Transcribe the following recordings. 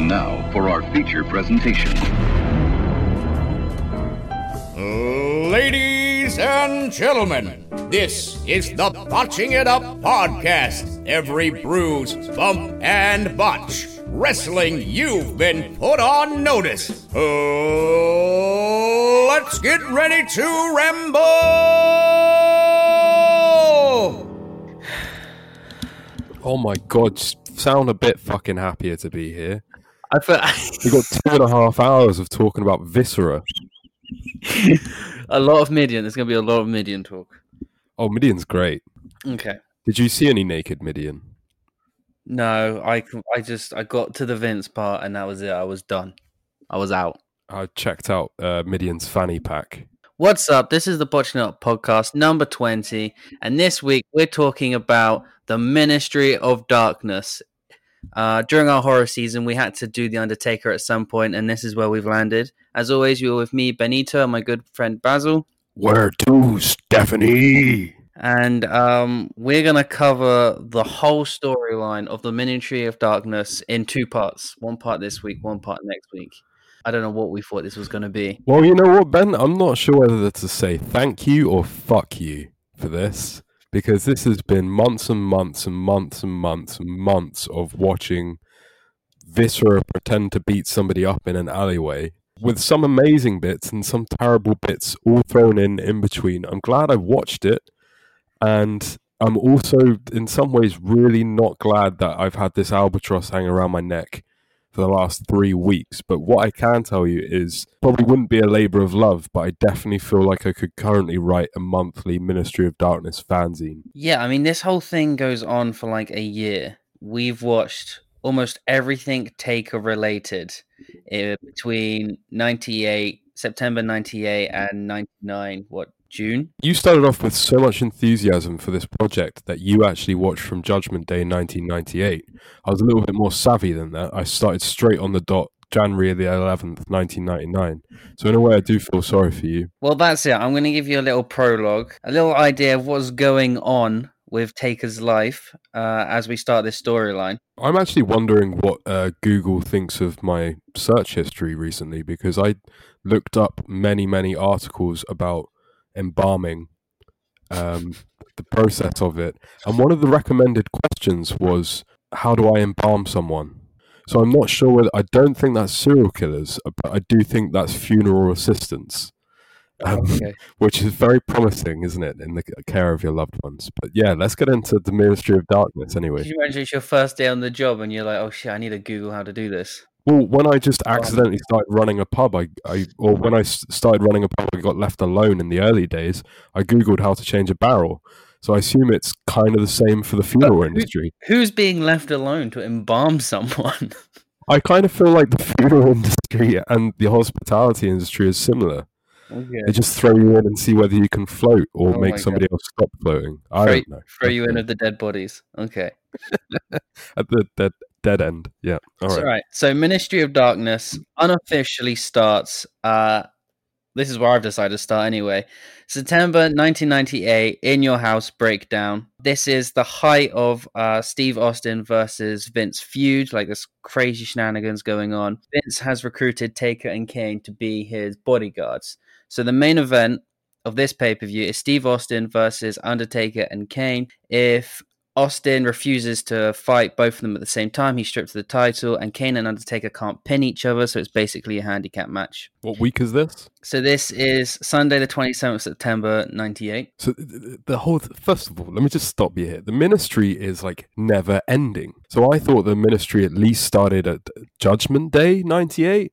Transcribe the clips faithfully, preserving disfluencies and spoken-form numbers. And now for our feature presentation. Ladies and gentlemen, this is the Botching It Up podcast. Every bruise, bump, and botch. Wrestling you've been put on notice. Oh, let's get ready to ramble! Oh my God, just sound a bit fucking happier to be here. I thought we got two and a half hours of talking about Viscera. A lot of Mideon. There's going to be a lot of Mideon talk. Oh, Mideon's great. Okay. Did you see any naked Mideon? No, I, I just I got to the Vince part and that was it. I was done. I was out. I checked out uh, Mideon's fanny pack. What's up? This is the Botching Up podcast number twenty. And this week we're talking about the Ministry of Darkness. Uh, during our horror season, we had to do The Undertaker at some point, and this is where we've landed. As always, you're with me, Benito, and my good friend Basil. Where to, Stephanie? And um, we're going to cover the whole storyline of the Ministry of Darkness in two parts. One part this week, one part next week. I don't know what we thought this was going to be. Well, you know what, Ben? I'm not sure whether to say thank you or fuck you for this. Because this has been months and months and months and months and months of watching Viscera pretend to beat somebody up in an alleyway with some amazing bits and some terrible bits all thrown in in between. I'm glad I watched it. And I'm also, in some ways, really not glad that I've had this albatross hanging around my neck for the last three weeks. But what I can tell you is probably wouldn't be a labor of love, but I definitely feel like I could currently write a monthly Ministry of Darkness fanzine. Yeah, I mean, this whole thing goes on for like a year. We've watched almost everything Taker related uh, between ninety-eight, September ninety-eight and ninety-nine, what, June? You started off with so much enthusiasm for this project that you actually watched from Judgment Day nineteen ninety-eight. I was a little bit more savvy than that. I started straight on the dot, January the eleventh, nineteen ninety-nine. So in a way, I do feel sorry for you. Well, that's it. I'm going to give you a little prologue, a little idea of what's going on with Taker's life uh, as we start this storyline. I'm actually wondering what uh, Google thinks of my search history recently, because I looked up many, many articles about embalming, um, the process of it. And one of the recommended questions was, how do I embalm someone? So I'm not sure whether, I don't think that's serial killers, but I do think that's funeral assistants, um, okay. Which is very promising, isn't it, in the care of your loved ones. But yeah, let's get into the Ministry of Darkness anyway. Can you imagine it's your first day on the job and you're like, oh shit, I need to Google how to do this? Well, when I just accidentally started running a pub, I, I or when I started running a pub, I got left alone in the early days. I Googled how to change a barrel. So I assume it's kind of the same for the funeral who, industry. Who's being left alone to embalm someone? I kind of feel like the funeral industry and the hospitality industry is similar. Okay. They just throw you in and see whether you can float or oh make somebody God. else stop floating. I throw, don't know. Throw you in at the dead bodies. Okay. At the dead Dead end, yeah. All right. right. So Ministry of Darkness unofficially starts, uh, this is where I've decided to start anyway, September nineteen ninety-eight, In Your House breakdown. This is the height of uh, Steve Austin versus Vince feud, like this crazy shenanigans going on. Vince has recruited Taker and Kane to be his bodyguards. So the main event of this pay-per-view is Steve Austin versus Undertaker and Kane. If Austin refuses to fight both of them at the same time, he strips the title, and Kane and Undertaker can't pin each other, so it's basically a handicap match. What week is this? So this is Sunday the twenty-seventh September ninety-eight. So the whole, first of all, let me just stop you here. The Ministry is like never ending. So I thought the Ministry at least started at Judgment Day ninety-eight.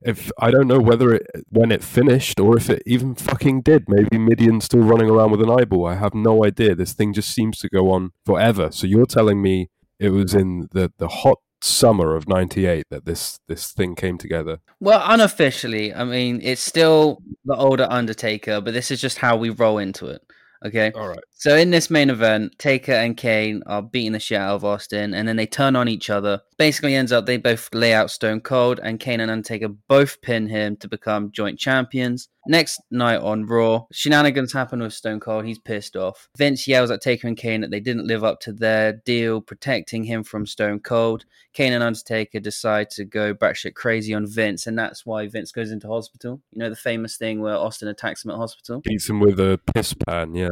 If I don't know whether it when it finished or if it even fucking did. Maybe Mideon's still running around with an eyeball. I have no idea. This thing just seems to go on forever. So you're telling me it was in the, the hot summer of ninety-eight that this, this thing came together? Well, unofficially. I mean, it's still the older Undertaker, but this is just how we roll into it. Okay. All right. So in this main event, Taker and Kane are beating the shit out of Austin, and then they turn on each other. Basically ends up they both lay out Stone Cold, and Kane and Undertaker both pin him to become joint champions. Next night on Raw, shenanigans happen with Stone Cold. He's pissed off. Vince yells at Taker and Kane that they didn't live up to their deal protecting him from Stone Cold. Kane and Undertaker decide to go batshit crazy on Vince, and that's why Vince goes into hospital. You know, the famous thing where Austin attacks him at hospital? Beats him with a piss pan, yeah.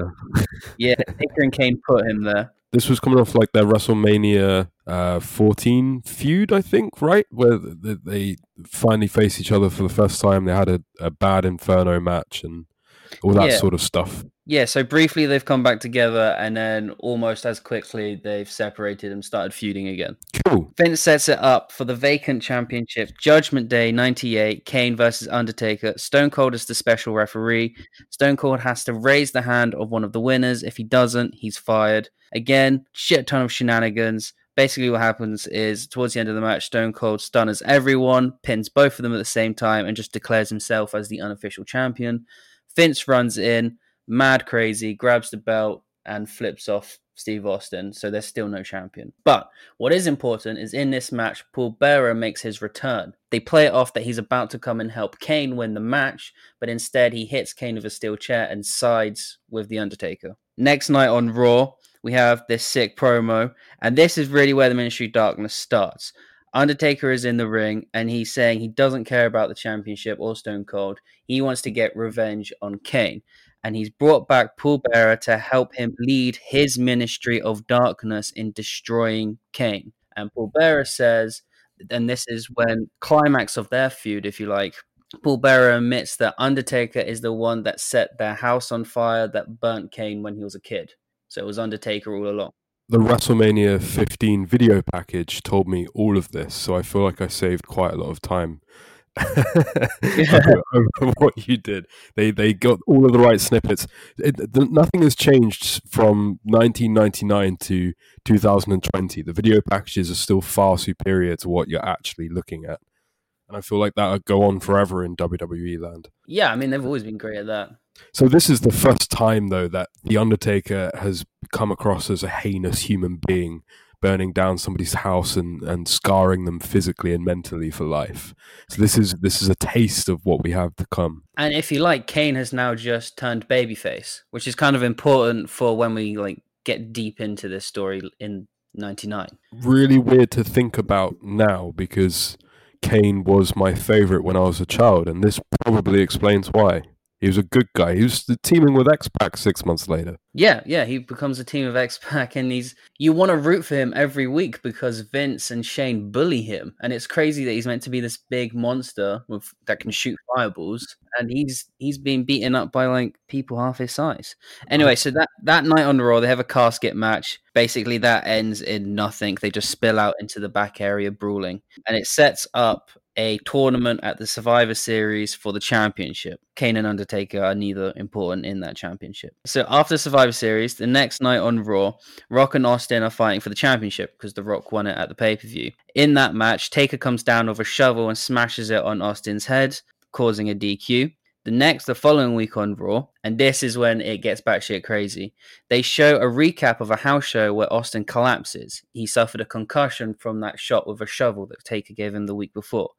Yeah, Taker and Kane put him there. This was coming off like their WrestleMania uh, fourteen feud, I think, right? Where they finally faced each other for the first time. They had a, a bad Inferno match and all that yeah. sort of stuff. Yeah, so briefly they've come back together and then almost as quickly they've separated and started feuding again. Cool. Vince sets it up for the vacant championship, Judgment Day ninety-eight, Kane versus Undertaker. Stone Cold is the special referee. Stone Cold has to raise the hand of one of the winners. If he doesn't, he's fired. Again, shit ton of shenanigans. Basically what happens is towards the end of the match, Stone Cold stunners everyone, pins both of them at the same time and just declares himself as the unofficial champion. Vince runs in, mad crazy, grabs the belt and flips off Steve Austin, so there's still no champion. But what is important is in this match, Paul Bearer makes his return. They play it off that he's about to come and help Kane win the match, but instead he hits Kane with a steel chair and sides with The Undertaker. Next night on Raw, we have this sick promo, and this is really where the Ministry of Darkness starts. Undertaker is in the ring, and he's saying he doesn't care about the championship or Stone Cold. He wants to get revenge on Kane. And he's brought back Paul Bearer to help him lead his Ministry of Darkness in destroying Kane. And Paul Bearer says, and this is when climax of their feud, if you like, Paul Bearer admits that Undertaker is the one that set their house on fire that burnt Kane when he was a kid. So it was Undertaker all along. The WrestleMania fifteen video package told me all of this, so I feel like I saved quite a lot of time. Yeah. Over what you did. They they got all of the right snippets. It, the, nothing has changed from nineteen ninety-nine to two thousand twenty. The video packages are still far superior to what you're actually looking at. And I feel like that would go on forever in W W E land. Yeah, I mean, they've always been great at that. So this is the first time, though, that The Undertaker has come across as a heinous human being, burning down somebody's house and, and scarring them physically and mentally for life. So this is this is a taste of what we have to come. And if you like, Kane has now just turned babyface, which is kind of important for when we like get deep into this story in ninety-nine. Really weird to think about now because Kane was my favorite when I was a child, and this probably explains why. He was a good guy. He was teaming with X-Pac six months later. Yeah, yeah, he becomes a team of X-Pac, and he's you want to root for him every week because Vince and Shane bully him, and it's crazy that he's meant to be this big monster with that can shoot fireballs, and he's he's being beaten up by like people half his size. Anyway, so that, that night on Raw, they have a casket match. Basically, that ends in nothing. They just spill out into the back area brawling, and it sets up a tournament at the Survivor Series for the championship. Kane and Undertaker are neither important in that championship. So after Survivor Series, the next night on Raw, Rock and Austin are fighting for the championship because The Rock won it at the pay-per-view. In that match, Taker comes down with a shovel and smashes it on Austin's head, causing a D Q. The next, the following week on Raw, and this is when it gets batshit crazy, they show a recap of a house show where Austin collapses. He suffered a concussion from that shot with a shovel that Taker gave him the week before.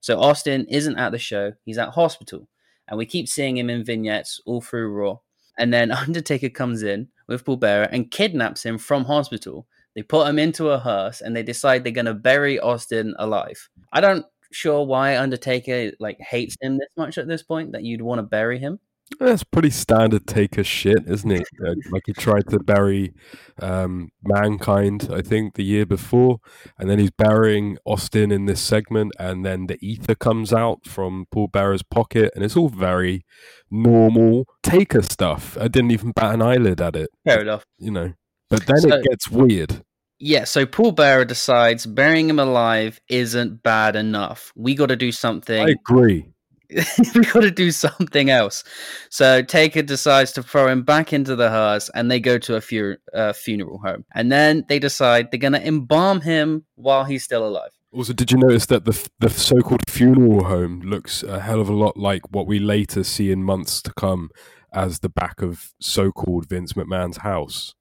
So Austin isn't at the show, he's at hospital. And we keep seeing him in vignettes all through Raw. And then Undertaker comes in with Paul Bearer and kidnaps him from hospital. They put him into a hearse and they decide they're going to bury Austin alive. I don't... sure why Undertaker like hates him this much at this point that you'd want to bury him. That's pretty standard Taker shit, isn't it? Like he tried to bury um Mankind, I think, the year before, and then he's burying Austin in this segment, and then the ether comes out from Paul Bearer's pocket, and it's all very normal Taker stuff. I didn't even bat an eyelid at it. Fair enough. You know. But then so- it gets weird. Yeah, so Paul Bearer decides burying him alive isn't bad enough. We got to do something. I agree. We got to do something else. So Taker decides to throw him back into the hearse, and they go to a fu- uh, funeral home. And then they decide they're going to embalm him while he's still alive. Also, did you notice that the the so-called funeral home looks a hell of a lot like what we later see in months to come as the back of so-called Vince McMahon's house?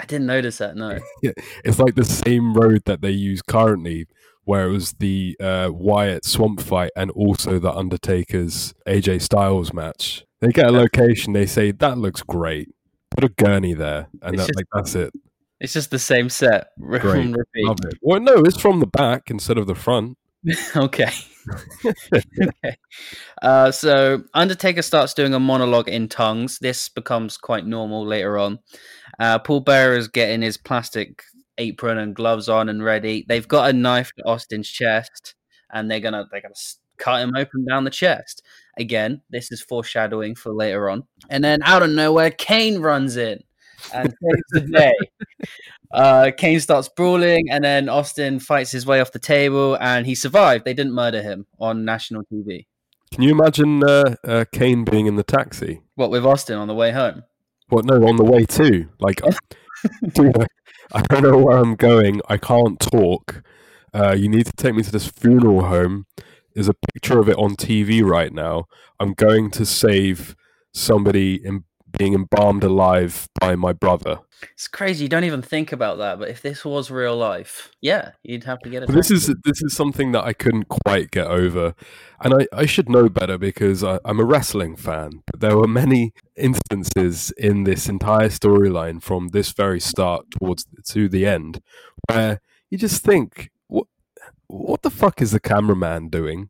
I didn't notice that, no. Yeah, it's like the same road that they use currently, where it was the uh, Wyatt Swamp fight and also the Undertaker's A J Styles match. They get a location, they say, that looks great. Put a gurney there, and that, just, like, that's it. It's just the same set. Great. Love it. Well, no, it's from the back instead of the front. Okay. Okay. Uh, so Undertaker starts doing a monologue in tongues. This becomes quite normal later on. Uh, Paul Bearer is getting his plastic apron and gloves on and ready. They've got a knife to Austin's chest, and they're gonna they're gonna cut him open down the chest. Again, this is foreshadowing for later on. And then out of nowhere, Kane runs in and takes the day. Uh, Kane starts brawling, and then Austin fights his way off the table, and he survived. They didn't murder him on national T V. Can you imagine uh, uh, Kane being in the taxi? What, with Austin on the way home? Well, no, on the way too. Like, dude, I don't know where I'm going. I can't talk. Uh, you need to take me to this funeral home. There's a picture of it on T V right now. I'm going to save somebody in being embalmed alive by my brother. It's crazy. You don't even think about that. But if this was real life, yeah, you'd have to get it. This is this is something that I couldn't quite get over. And I, I should know better because I, I'm a wrestling fan. But there were many instances in this entire storyline from this very start towards to the end where you just think, what, what the fuck is the cameraman doing?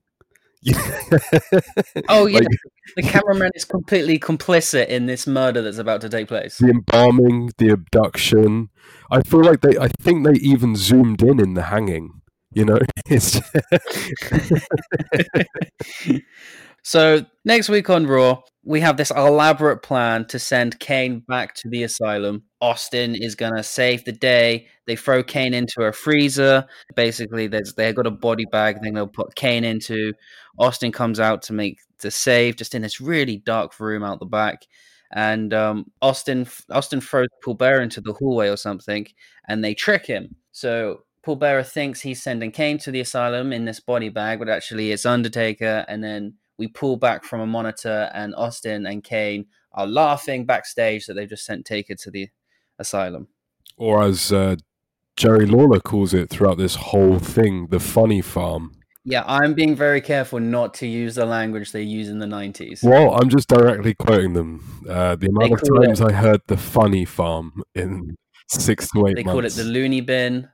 Oh yeah, like, the cameraman is completely complicit in this murder that's about to take place. The embalming, the abduction. I feel like they. I think they even zoomed in in the hanging. You know. It's So next week on Raw, we have this elaborate plan to send Kane back to the asylum. Austin is going to save the day. They throw Kane into a freezer. Basically, there's, they've got a body bag thing they'll put Kane into. Austin comes out to make the save, just in this really dark room out the back. And um, Austin Austin throws Paul Bearer into the hallway or something, and they trick him. So Paul Bearer thinks he's sending Kane to the asylum in this body bag, but actually it's Undertaker, and then we pull back from a monitor, and Austin and Kane are laughing backstage that they've just sent Taker to the asylum. Or as uh, Jerry Lawler calls it throughout this whole thing, the funny farm. Yeah, I'm being very careful not to use the language they use in the nineties. Well, I'm just directly quoting them. Uh, the amount of times it, I heard the funny farm in six to eight they months. They call it the loony bin.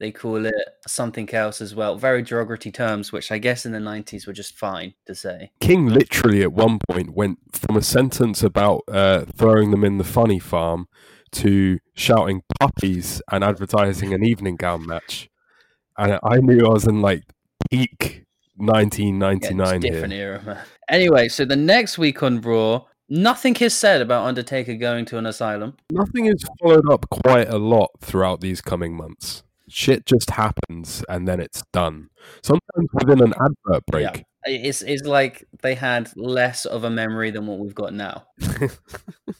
They call it something else as well. Very derogatory terms, which I guess in the nineties were just fine to say. King literally at one point went from a sentence about uh, throwing them in the funny farm to shouting puppies and advertising an evening gown match. And I knew I was in like peak nineteen ninety-nine yeah, it's here. Different era, man. Anyway, so the next week on Raw, nothing is said about Undertaker going to an asylum. Nothing is followed up quite a lot throughout these coming months. Shit just happens and then it's done. Sometimes within an advert break. Yeah. It's it's like they had less of a memory than what we've got now,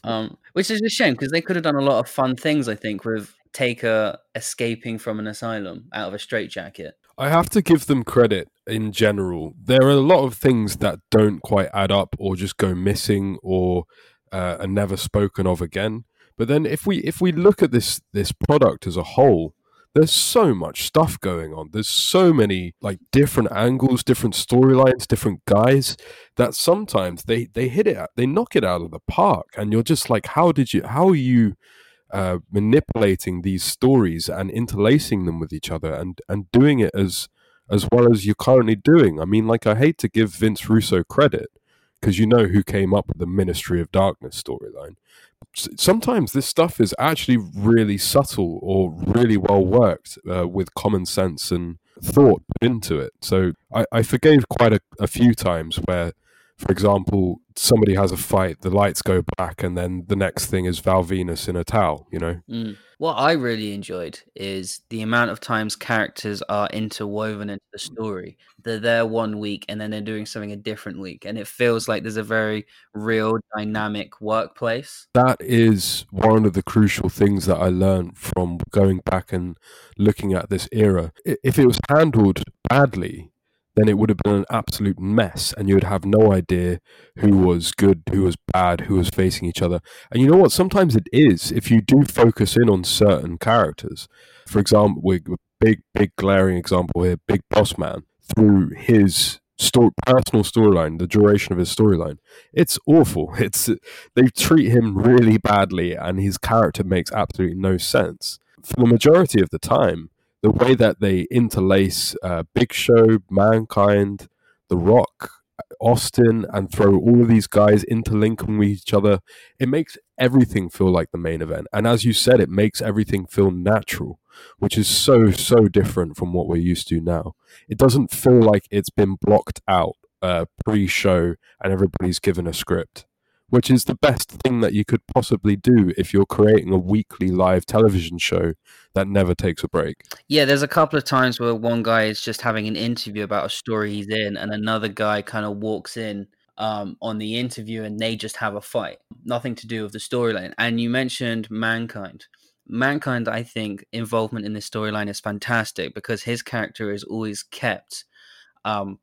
um, which is a shame because they could have done a lot of fun things, I think, with Taker escaping from an asylum out of a straitjacket. I have to give them credit in general. There are a lot of things that don't quite add up or just go missing or uh, are never spoken of again. But then if we if we look at this this product as a whole, there's so much stuff going on. There's so many like different angles, different storylines, different guys that sometimes they, they hit it, they knock it out of the park, and you're just like, how did you? How are you uh, manipulating these stories and interlacing them with each other, and and doing it as as well as you're currently doing? I mean, like I hate to give Vince Russo credit because you know who came up with the Ministry of Darkness storyline. Sometimes this stuff is actually really subtle or really well worked uh, with common sense and thought put into it. So I, I forgave quite a, a few times where, for example, somebody has a fight, the lights go back, and then the next thing is Val Venis in a towel, you know? Mm. What I really enjoyed is the amount of times characters are interwoven into the story. They're there one week, and then they're doing something a different week, and it feels like there's a very real, dynamic workplace. That is one of the crucial things that I learned from going back and looking at this era. If it was handled badly, then it would have been an absolute mess, and you would have no idea who was good, who was bad, who was facing each other. And you know what? Sometimes it is. If you do focus in on certain characters, for example, we big, big glaring example here, Big Boss Man, through his story, personal storyline, the duration of his storyline, it's awful. It's they treat him really badly, and his character makes absolutely no sense. For the majority of the time, the way that they interlace uh, Big Show, Mankind, The Rock, Austin, and throw all of these guys interlinking with each other, it makes everything feel like the main event. And as you said, it makes everything feel natural, which is so, so different from what we're used to now. It doesn't feel like it's been blocked out uh, pre-show and everybody's given a script, which is the best thing that you could possibly do if you're creating a weekly live television show that never takes a break. Yeah, there's a couple of times where one guy is just having an interview about a story he's in, and another guy kind of walks in um, on the interview, and they just have a fight. Nothing to do with the storyline. And you mentioned Mankind. Mankind, I think, involvement in this storyline is fantastic because his character is always kept um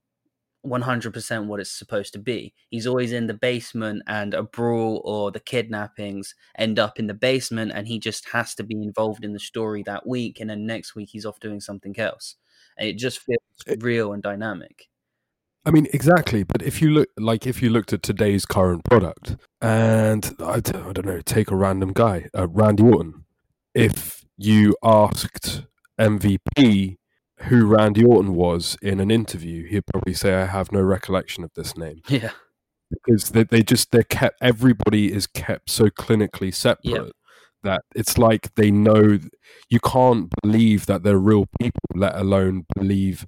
one hundred percent what it's supposed to be. He's always in the basement, and a brawl or the kidnappings end up in the basement, and he just has to be involved in the story that week, and then next week he's off doing something else. And it just feels it, real and dynamic. I mean, exactly. But if you look, like if you looked at today's current product, and I don't, I don't know, take a random guy, uh, Randy Orton. If you asked M V P who Randy Orton was in an interview, he'd probably say, I have no recollection of this name. Yeah. Because they, they just, they're kept, everybody is kept so clinically separate yeah. that it's like they know, you can't believe that they're real people, let alone believe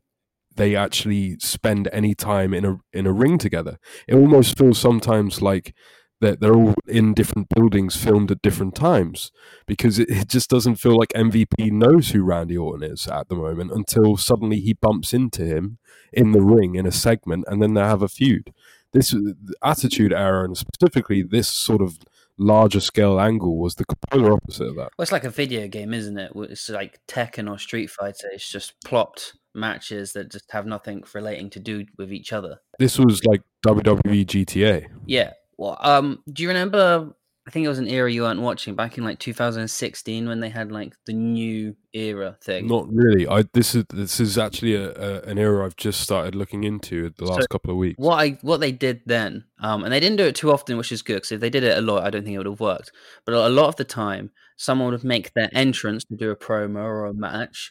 they actually spend any time in a in a ring together. It almost feels sometimes like that they're all in different buildings filmed at different times, because it, it just doesn't feel like M V P knows who Randy Orton is at the moment until suddenly he bumps into him in the ring in a segment, and then they have a feud. This the Attitude Era, and specifically this sort of larger scale angle, was the polar opposite of that. Well, it's like a video game, isn't it? It's like Tekken or Street Fighter. It's just plopped matches that just have nothing relating to do with each other. This was like W W E G T A. Yeah. Well, um, do you remember, I think it was an era you weren't watching, back in like two thousand sixteen when they had like the new era thing? Not really. I This is this is actually a, a, an era I've just started looking into the last so couple of weeks. What I what they did then, um, and they didn't do it too often, which is good, because if they did it a lot, I don't think it would have worked. But a lot of the time, someone would make their entrance to do a promo or a match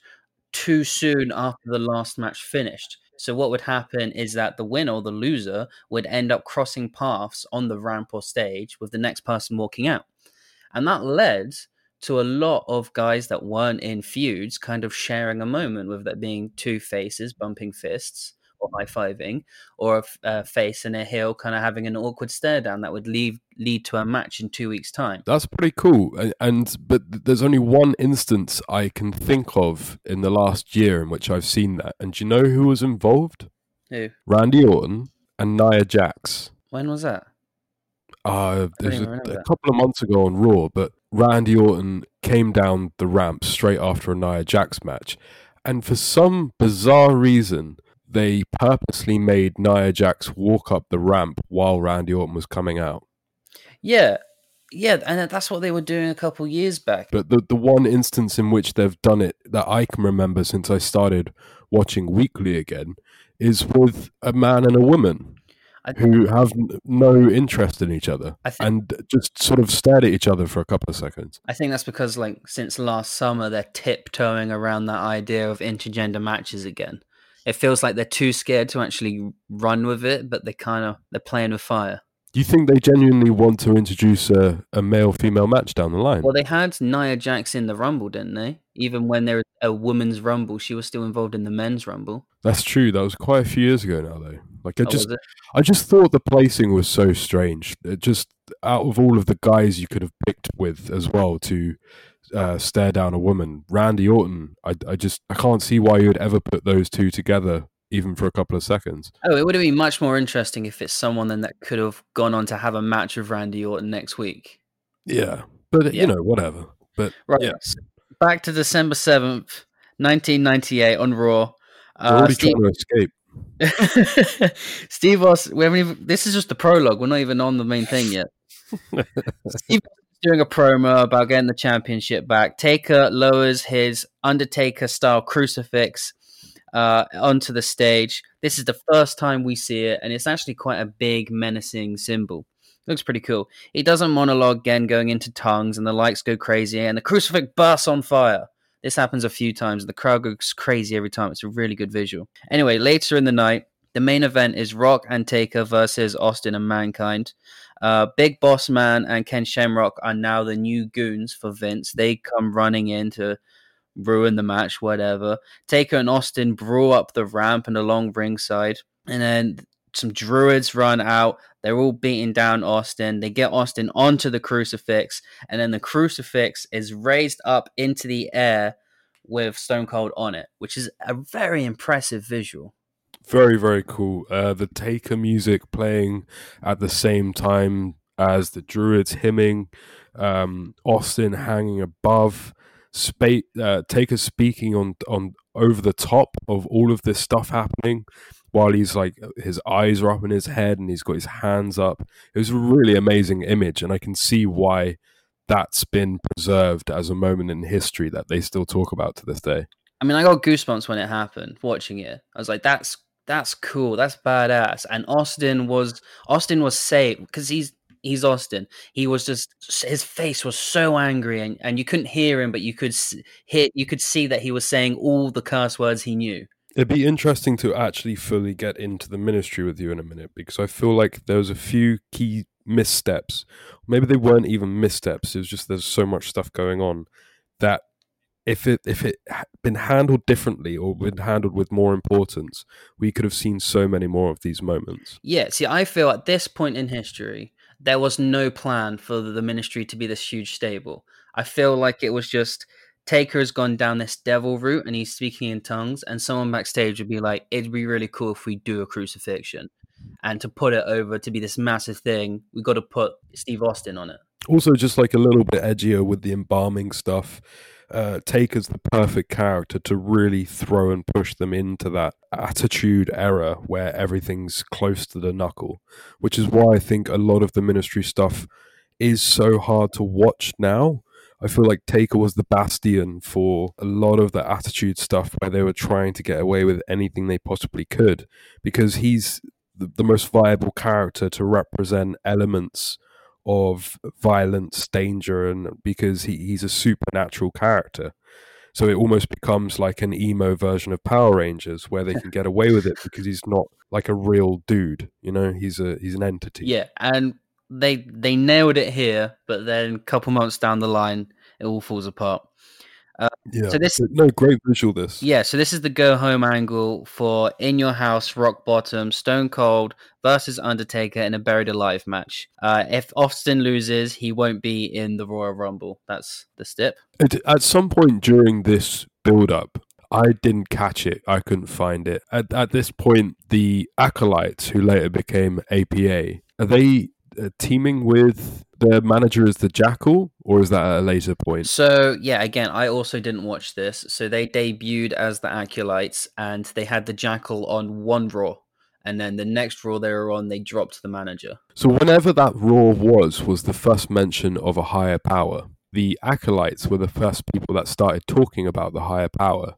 too soon after the last match finished. So what would happen is that the winner or the loser would end up crossing paths on the ramp or stage with the next person walking out. And that led to a lot of guys that weren't in feuds kind of sharing a moment, with that being two faces bumping fists or high-fiving, or a, a face and a heel kind of having an awkward stare down that would lead, lead to a match in two weeks' time. That's pretty cool. And, and but there's only one instance I can think of in the last year in which I've seen that. And do you know who was involved? Who? Randy Orton and Nia Jax. When was that? Uh, there's a, a couple of months ago on Raw, but Randy Orton came down the ramp straight after a Nia Jax match. And for some bizarre reason, they purposely made Nia Jax walk up the ramp while Randy Orton was coming out. Yeah. Yeah, and that's what they were doing a couple years back. But the, the one instance in which they've done it that I can remember since I started watching weekly again is with a man and a woman I think, who have no interest in each other I think, and just sort of stared at each other for a couple of seconds. I think that's because, like, since last summer, they're tiptoeing around that idea of intergender matches again. It feels like they're too scared to actually run with it, but they kind of they're playing with fire. Do you think they genuinely want to introduce a, a male-female match down the line? Well, they had Nia Jax in the Rumble, didn't they? Even when there was a women's Rumble, she was still involved in the men's Rumble. That's true. That was quite a few years ago now, though. Like I oh, just, I just thought the placing was so strange. It just out of all of the guys you could have picked with as well to Uh, stare down a woman, Randy Orton, I, I just I can't see why you would ever put those two together even for a couple of seconds. Oh, it would have been much more interesting if it's someone then that could have gone on to have a match with Randy Orton next week. Yeah, but yeah. You know, whatever. But right, yeah. So back to December seventh, nineteen ninety-eight on Raw. Uh, Steve, trying to escape. Steve Austin. We haven't even, this is just the prologue. We're not even on the main thing yet. Steve doing a promo about getting the championship back. Taker lowers his Undertaker style crucifix uh, onto the stage. This is the first time we see it, and it's actually quite a big, menacing symbol. Looks pretty cool. He does a monologue again, going into tongues, and the lights go crazy, and the crucifix bursts on fire. This happens a few times. The crowd goes crazy every time. It's a really good visual. Anyway, later in the night, the main event is Rock and Taker versus Austin and Mankind. Uh, Big Boss Man and Ken Shamrock are now the new goons for Vince. They come running in to ruin the match, whatever. Taker and Austin brawl up the ramp and along ringside. And then some druids run out. They're all beating down Austin. They get Austin onto the crucifix, and then the crucifix is raised up into the air with Stone Cold on it, which is a very impressive visual. Very, very cool. Uh, the Taker music playing at the same time as the druids hymning, um, Austin hanging above, Sp- uh, Taker speaking on on over the top of all of this stuff happening, while he's like, his eyes are up in his head and he's got his hands up. It was a really amazing image, and I can see why that's been preserved as a moment in history that they still talk about to this day. I mean, I got goosebumps when it happened, watching it. I was like, that's that's cool, that's badass. And Austin was Austin was safe, because he's he's Austin. He was just, his face was so angry, and, and you couldn't hear him, but you could hear, you could see that he was saying all the curse words he knew. It'd be interesting to actually fully get into the ministry with you in a minute, because I feel like there was a few key missteps. Maybe they weren't even missteps. It was just there's so much stuff going on that if it if it had been handled differently or been handled with more importance, we could have seen so many more of these moments. Yeah, see, I feel at this point in history, there was no plan for the ministry to be this huge stable. I feel like it was just... Taker has gone down this devil route and he's speaking in tongues, and someone backstage would be like, it'd be really cool if we do a crucifixion, and to put it over to be this massive thing, we got to put Steve Austin on it. Also, just like a little bit edgier with the embalming stuff, uh, Taker's the perfect character to really throw and push them into that attitude era where everything's close to the knuckle, which is why I think a lot of the ministry stuff is so hard to watch now. I feel like Taker was the bastion for a lot of the attitude stuff where they were trying to get away with anything they possibly could, because he's the, the most viable character to represent elements of violence, danger, and because he, he's a supernatural character. So it almost becomes like an emo version of Power Rangers where they can get away with it because he's not like a real dude, you know, he's a he's an entity. Yeah, and They they nailed it here, but then a couple months down the line, it all falls apart. Uh, yeah, so this no great visual. This yeah, so this is the go home angle for In Your House, Rock Bottom, Stone Cold versus Undertaker in a Buried Alive match. Uh, if Austin loses, he won't be in the Royal Rumble. That's the stip. At some point during this build up, I didn't catch it. I couldn't find it. At at this point, the Acolytes, who later became A P A, are they Uh, teaming with their manager as the Jackal, or is that at a later point? So yeah, again, I also didn't watch this. So they debuted as the Acolytes, and they had the Jackal on one Raw, and then the next Raw they were on, they dropped the manager. So whenever that Raw was, was the first mention of a higher power. The Acolytes were the first people that started talking about the higher power,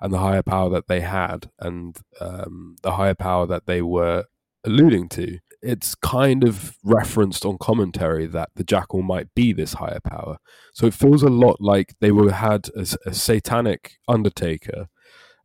and the higher power that they had, and um, the higher power that they were alluding to. It's kind of referenced on commentary that the Jackal might be this higher power. So it feels a lot like they were had a, a satanic Undertaker.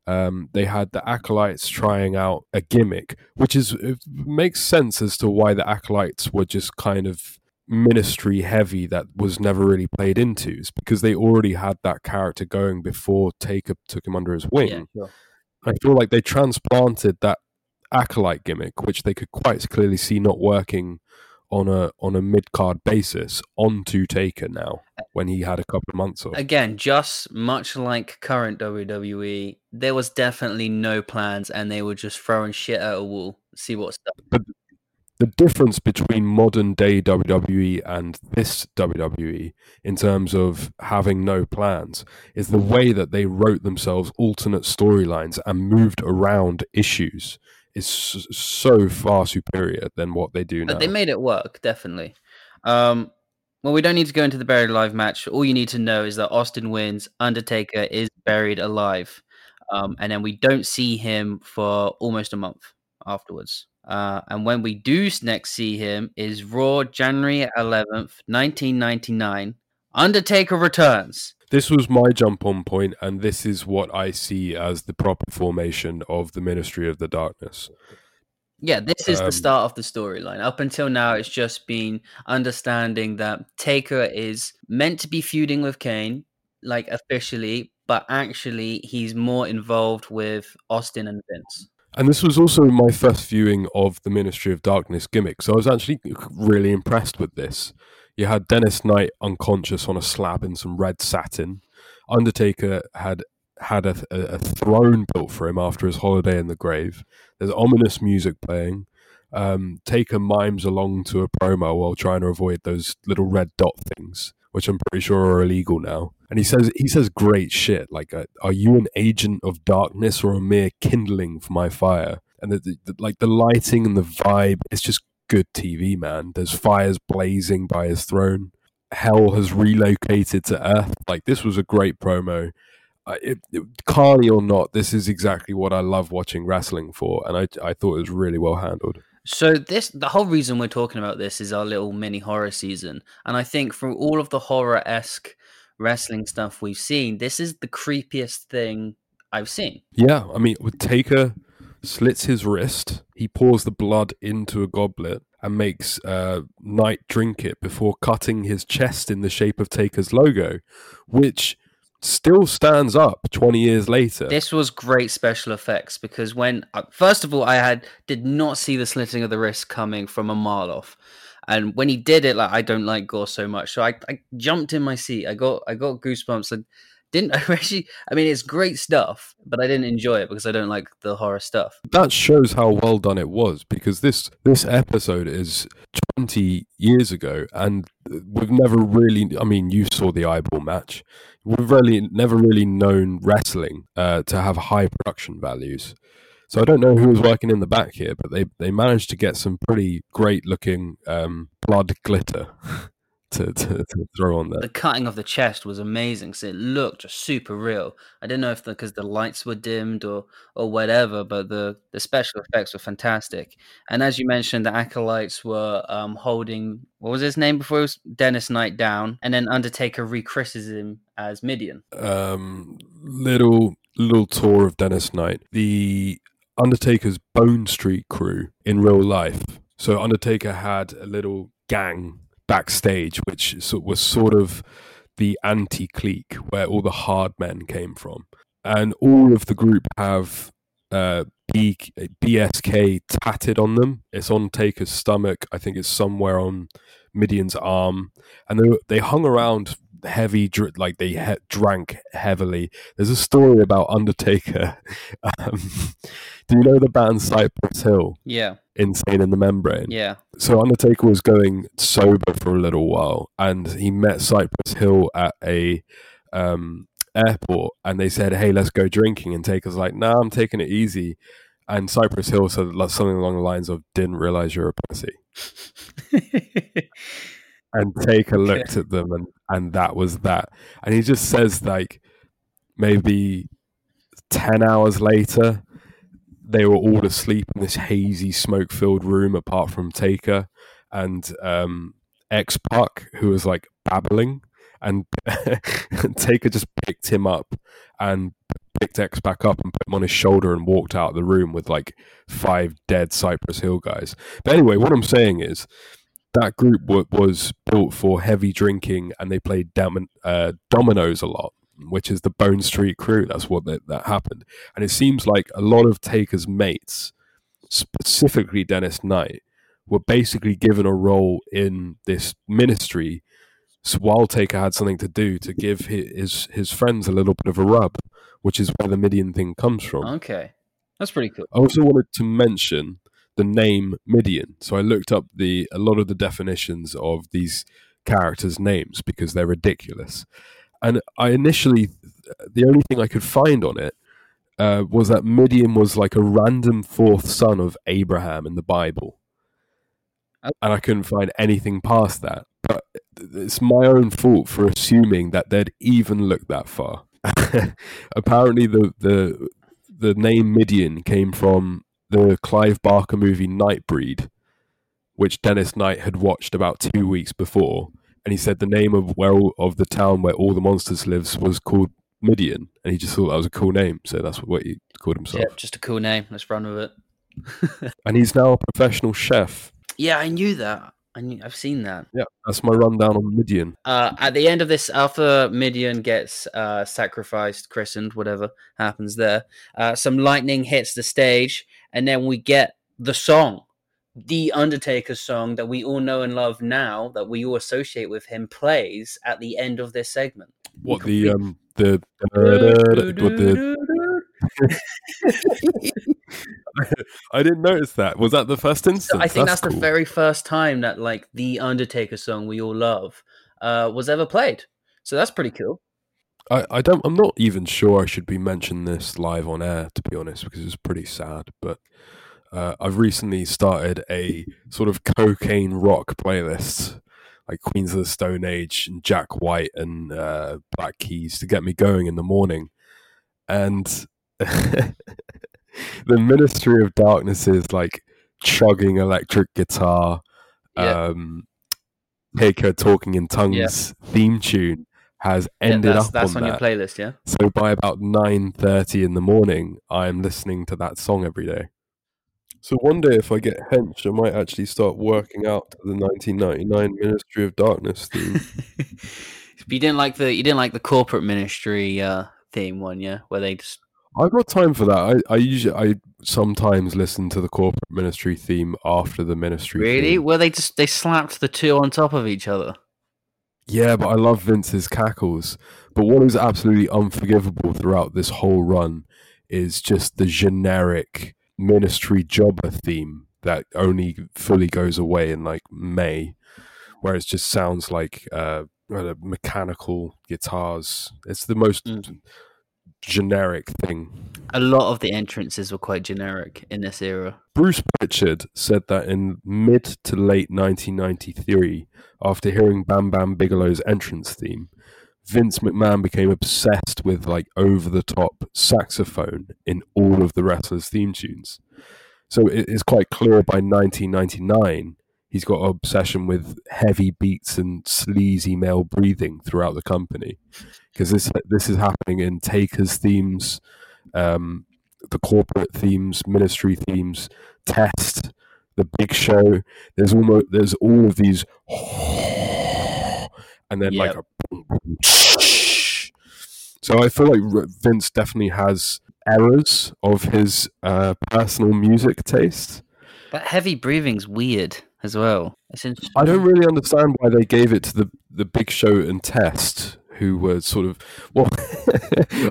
Um, they had the Acolytes trying out a gimmick, which is it makes sense as to why the Acolytes were just kind of ministry heavy that was never really played into. It's because they already had that character going before Taker took him under his wing. Yeah, sure. I feel like they transplanted that Acolyte gimmick, which they could quite clearly see not working on a on a mid-card basis, onto Taker now when he had a couple of months off. Again, just much like current W W E, there was definitely no plans and they were just throwing shit at a wall, see what stuff. But the difference between modern day W W E and this W W E in terms of having no plans is the way that they wrote themselves alternate storylines and moved around issues is so far superior than what they do now. But they made it work, definitely. Um, well, we don't need to go into the buried alive match. All you need to know is that Austin wins, Undertaker is buried alive. Um, and then we don't see him for almost a month afterwards. Uh, and when we do next see him is Raw, January eleventh, nineteen ninety-nine. Undertaker returns. This was my jump on point, and this is what I see as the proper formation of the Ministry of the Darkness. Yeah, this is um, the start of the storyline. Up until now, it's just been understanding that Taker is meant to be feuding with Kane, like officially, but actually he's more involved with Austin and Vince. And this was also my first viewing of the Ministry of Darkness gimmick, so I was actually really impressed with this. You had Dennis Knight unconscious on a slab in some red satin. Undertaker had had a, a throne built for him after his holiday in the grave. There's ominous music playing. Um, Taker mimes along to a promo while trying to avoid those little red dot things, which I'm pretty sure are illegal now. And he says he says great shit, like, are you an agent of darkness or a mere kindling for my fire? And the, the, like the lighting and the vibe, it's just good T V, man. There's fires blazing by his throne. Hell has relocated to Earth. Like, this was a great promo. Uh, it, it, Carly or not, this is exactly what I love watching wrestling for, and I, I thought it was really well handled. So this, the whole reason we're talking about this is our little mini horror season. And I think from all of the horror-esque wrestling stuff we've seen, this is the creepiest thing I've seen. Yeah, I mean, with Taker slits his wrist, he pours the blood into a goblet and makes uh, Knight drink it before cutting his chest in the shape of Taker's logo, which still stands up twenty years later. This was great special effects because when, first of all, I had did not see the slitting of the wrist coming from a mile off. And when he did it, like, I don't like gore so much. So I, I jumped in my seat. I got I got goosebumps. And didn't I actually, I mean, it's great stuff, but I didn't enjoy it because I don't like the horror stuff. That shows how well done it was, because this, this episode is twenty years ago, and we've never really, I mean, you saw the eyeball match. We've really never really known wrestling uh, to have high production values. So I don't know who was working in the back here, but they, they managed to get some pretty great-looking um, blood glitter to, to, to throw on there. The cutting of the chest was amazing, so it looked super real. I don't know if because the, the lights were dimmed or or whatever, but the, the special effects were fantastic. And as you mentioned, the Acolytes were um, holding, what was his name before? It was Dennis Knight down, and then Undertaker re-christens him as Mideon. Um, little little tour of Dennis Knight. The Undertaker's Bone Street crew in real life. So Undertaker had a little gang backstage, which was sort of the anti-clique where all the hard men came from. And all of the group have uh, B- BSK tatted on them. It's on Taker's stomach. I think it's somewhere on Mideon's arm. And they, they hung around heavy, like they he- drank heavily. There's a story about Undertaker. Um, do you know the band Cypress Hill? Yeah. Insane in the Membrane. Yeah. So Undertaker was going sober for a little while, and he met Cypress Hill at a um, airport, and they said, "Hey, let's go drinking." And Taker's like, "Nah, I'm taking it easy." And Cypress Hill said something along the lines of, "Didn't realize you're a pussy." And Taker looked at them, and, and that was that. And he just says, like, maybe ten hours later, they were all asleep in this hazy, smoke-filled room, apart from Taker and um, X-Pac, who was, like, babbling. And Taker just picked him up and picked X-Pac up and put him on his shoulder and walked out of the room with, like, five dead Cypress Hill guys. But anyway, what I'm saying is, that group w- was built for heavy drinking, and they played dom- uh, dominoes a lot, which is the Bone Street crew. That's what they, that happened. And it seems like a lot of Taker's mates, specifically Dennis Knight, were basically given a role in this ministry while Taker had something to do to give his, his friends a little bit of a rub, which is where the Mideon thing comes from. Okay, that's pretty cool. I also wanted to mention the name Mideon. So I looked up the a lot of the definitions of these characters' names because they're ridiculous. And I initially, the only thing I could find on it uh, was that Mideon was like a random fourth son of Abraham in the Bible. And I couldn't find anything past that. But it's my own fault for assuming that they'd even look that far. Apparently the, the the name Mideon came from the Clive Barker movie Nightbreed, which Dennis Knight had watched about two weeks before. And he said the name of where all, of the town where all the monsters lives was called Mideon. And he just thought that was a cool name. So that's what he called himself. Yeah, just a cool name. Let's run with it. And he's now a professional chef. Yeah, I knew that. I knew, I've seen that. Yeah, that's my rundown on Mideon. Uh, at the end of this, after Mideon gets uh, sacrificed, christened, whatever happens there, uh, some lightning hits the stage, and then we get the song, The Undertaker's song that we all know and love now, that we all associate with him, plays at the end of this segment. What, the... um the, the I didn't notice that. Was that the first instance? I think that's, that's cool. The very first time that like the Undertaker song we all love uh, was ever played. So that's pretty cool. I, I don't. I'm not even sure I should be mentioning this live on air, to be honest, because it's pretty sad. But uh, I've recently started a sort of cocaine rock playlist, like Queens of the Stone Age and Jack White and uh, Black Keys, to get me going in the morning. And the Ministry of Darkness is like chugging electric guitar, yeah. um, Taker talking in tongues yeah. theme tune has ended yeah, that's, up that's on, on that. Your playlist, yeah. So by about nine thirty in the morning, I'm listening to that song every day. So one day, if I get hench, I might actually start working out to the nineteen ninety-nine Ministry of Darkness theme. But you didn't like the you didn't like the corporate ministry uh, theme one, yeah, where they just. I've got time for that. I, I usually, I sometimes listen to the corporate ministry theme after the ministry. Really? Theme. Well, they just they slapped the two on top of each other. Yeah, but I love Vince's cackles. But what is absolutely unforgivable throughout this whole run is just the generic ministry jobber theme that only fully goes away in like May, where it just sounds like uh, mechanical guitars. It's the most. Mm. Generic thing. A lot of the entrances were quite generic in this era. Bruce Pritchard said that in mid to late nineteen ninety-three, after hearing Bam Bam Bigelow's entrance theme, Vince McMahon became obsessed with like over-the-top saxophone in all of the wrestlers' theme tunes. So it's quite clear by nineteen ninety-nine he's got an obsession with heavy beats and sleazy male breathing throughout the company, because this this is happening in Taker's themes, um, the corporate themes, ministry themes, Test, the Big Show. There's almost there's all of these, and then yep. like a. So I feel like Vince definitely has errors of his uh, personal music taste. But heavy breathing's weird. As well, it's I don't really understand why they gave it to the the Big Show and Test, who were sort of well.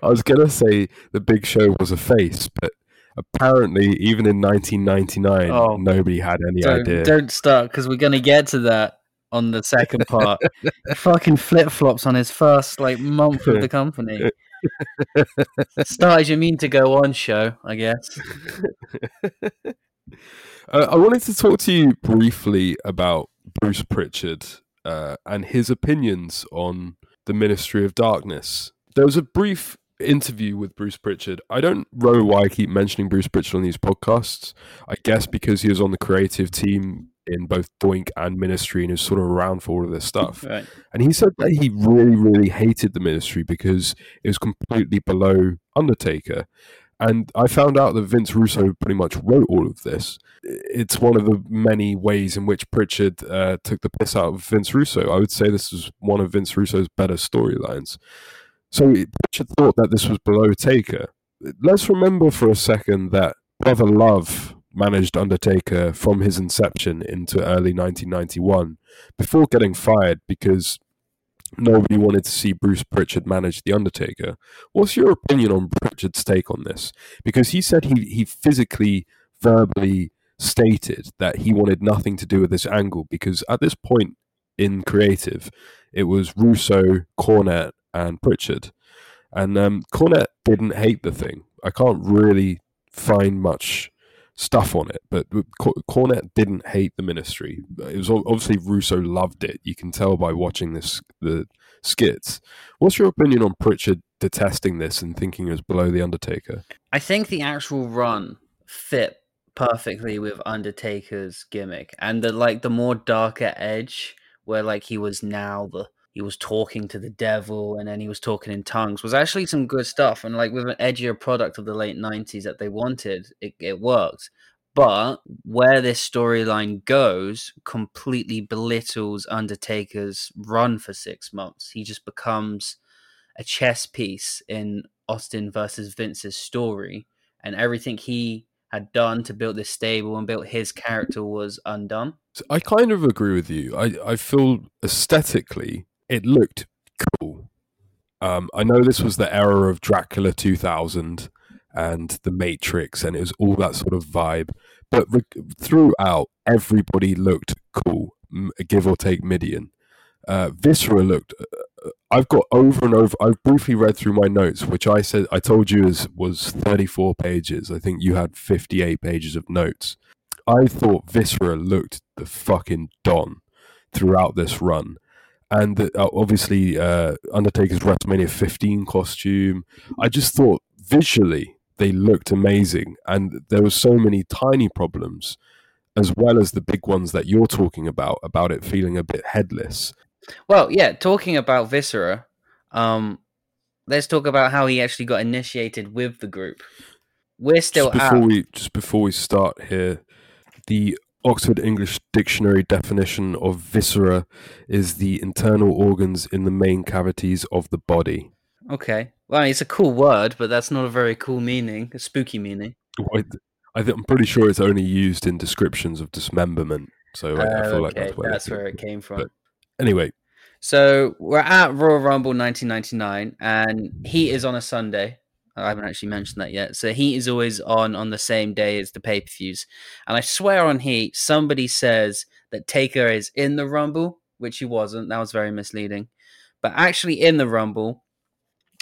I was gonna say the Big Show was a face, but apparently, even in nineteen ninety-nine, oh, nobody had any don't, idea. Don't start because we're gonna get to that on the second part. Fucking flip flops on his first like month of the company. Start as you mean to go on show, I guess. Uh, I wanted to talk to you briefly about Bruce Pritchard uh, and his opinions on the Ministry of Darkness. There was a brief interview with Bruce Pritchard. I don't know why I keep mentioning Bruce Pritchard on these podcasts. I guess because he was on the creative team in both Doink and Ministry and is sort of around for all of this stuff. Right. And he said that he really, really hated the Ministry because it was completely below Undertaker. And I found out that Vince Russo pretty much wrote all of this. It's one of the many ways in which Pritchard uh, took the piss out of Vince Russo. I would say this is one of Vince Russo's better storylines. So Pritchard thought that this was below Taker. Let's remember for a second that Brother Love managed Undertaker from his inception into early nineteen ninety-one before getting fired because nobody wanted to see Bruce Pritchard manage The Undertaker. What's your opinion on Pritchard's take on this? Because he said he, he physically, verbally, stated that he wanted nothing to do with this angle, because at this point in creative, it was Russo, Cornette, and Pritchard. And um, Cornette didn't hate the thing. I can't really find much stuff on it, but Cornette didn't hate the Ministry. It was obviously Russo loved it. You can tell by watching this the skits. What's your opinion on Pritchard detesting this and thinking it was below The Undertaker? I think the actual run fit perfectly with Undertaker's gimmick, and the like the more darker Edge, where like he was now the he was talking to the devil, and then he was talking in tongues, was actually some good stuff. And like with an edgier product of the late nineties that they wanted, it, it worked. But where this storyline goes completely belittles Undertaker's run for six months. He just becomes a chess piece in Austin versus Vince's story, and everything he had done to build this stable and build his character was undone. So I kind of agree with you. I, I feel aesthetically, it looked cool. Um, I know this was the era of Dracula two thousand and The Matrix, and it was all that sort of vibe. But re- throughout, everybody looked cool, m- give or take Mideon. Uh, Viscera looked... Uh, I've got over and over... I've briefly read through my notes, which I said I told you is, was thirty-four pages. I think you had fifty-eight pages of notes. I thought Viscera looked the fucking don throughout this run. And the, uh, obviously, uh, Undertaker's WrestleMania fifteen costume. I just thought visually they looked amazing. And there were so many tiny problems, as well as the big ones that you're talking about, about it feeling a bit headless. Well, yeah, talking about Viscera, um, let's talk about how he actually got initiated with the group. We're still just before out. We, just before we start here, the Oxford English Dictionary definition of viscera is the internal organs in the main cavities of the body. Okay. Well, I mean, it's a cool word, but that's not a very cool meaning, a spooky meaning. Well, I, I th- I'm pretty sure it's only used in descriptions of dismemberment, so I, uh, I feel okay. like that's where, that's it, where it came from. But anyway. So we're at Royal Rumble nineteen ninety-nine, and Heat is on a Sunday. I haven't actually mentioned that yet. So Heat is always on on the same day as the pay-per-views. And I swear on Heat, somebody says that Taker is in the Rumble, which he wasn't. That was very misleading. But actually in the Rumble,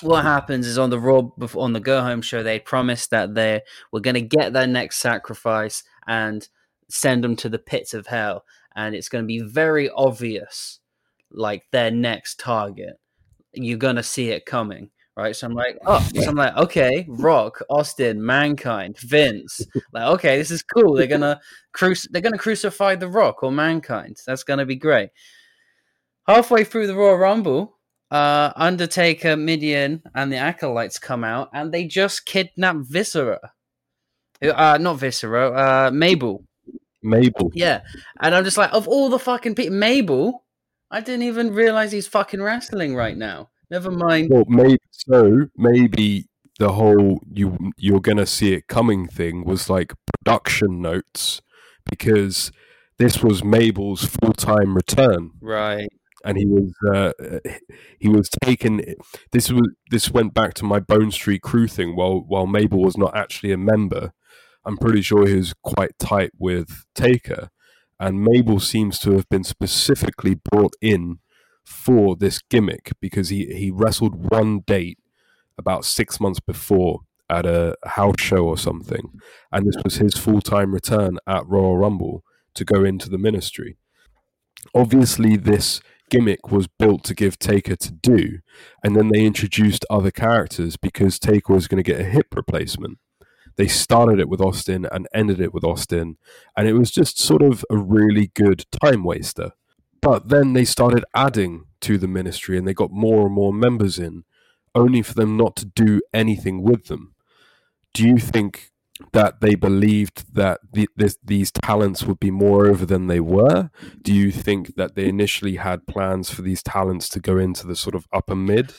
what happens is on the Raw, on the go-home show, they promised that they were going to get their next sacrifice and send them to the pits of hell. And it's going to be very obvious, like their next target. You're going to see it coming. Right, so I'm like, oh, so I'm like, okay, Rock, Austin, Mankind, Vince, like, okay, this is cool. They're gonna cruci- they're gonna crucify the Rock or Mankind. That's gonna be great. Halfway through the Royal Rumble, uh, Undertaker, Mideon, and the Acolytes come out, and they just kidnap Viscera. Uh, not Viscera, uh, Mabel. Mabel. Yeah, and I'm just like, of all the fucking people, Mabel, I didn't even realize he's fucking wrestling right now. Never mind. Well, maybe so. Maybe the whole you, you're going to see it coming thing was like production notes, because this was Mabel's full-time return. Right. And he was uh, he was taken... This was this went back to my Bone Street Crew thing. While, while Mabel was not actually a member, I'm pretty sure he was quite tight with Taker. And Mabel seems to have been specifically brought in for this gimmick, because he, he wrestled one date about six months before at a house show or something, and this was his full-time return at Royal Rumble to go into the Ministry. Obviously, this gimmick was built to give Taker to do, and then they introduced other characters because Taker was going to get a hip replacement. They started it with Austin and ended it with Austin, and it was just sort of a really good time waster. But then they started adding to the Ministry, and they got more and more members in, only for them not to do anything with them. Do you think that they believed that the, this, these talents would be more over than they were? Do you think that they initially had plans for these talents to go into the sort of upper mid?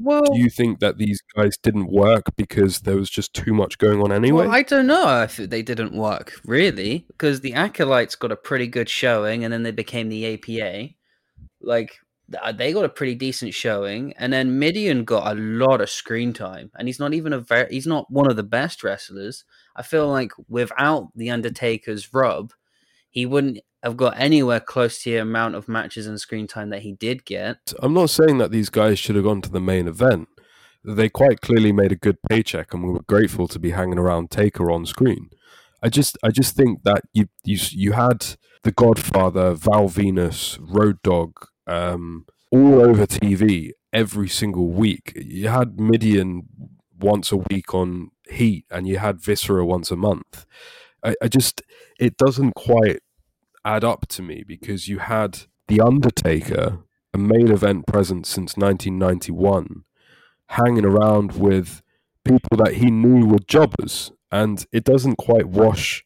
Well, do you think that these guys didn't work because there was just too much going on anyway? Well, I don't know if they didn't work, really, because the Acolytes got a pretty good showing, and then they became the A P A. Like, they got a pretty decent showing, and then Mideon got a lot of screen time, and he's not even a very, he's not one of the best wrestlers. I feel like without the Undertaker's rub, he wouldn't have got anywhere close to the amount of matches and screen time that he did get. I'm not saying that these guys should have gone to the main event. They quite clearly made a good paycheck, and we were grateful to be hanging around Taker on screen. I just, I just think that you, you, you had The Godfather, Val Venis, Road Dogg, um, all over T V every single week. You had Mideon once a week on Heat, and you had Viscera once a month. I, I just, it doesn't quite add up to me, because you had The Undertaker, a main event presence since nineteen ninety-one, hanging around with people that he knew were jobbers, and it doesn't quite wash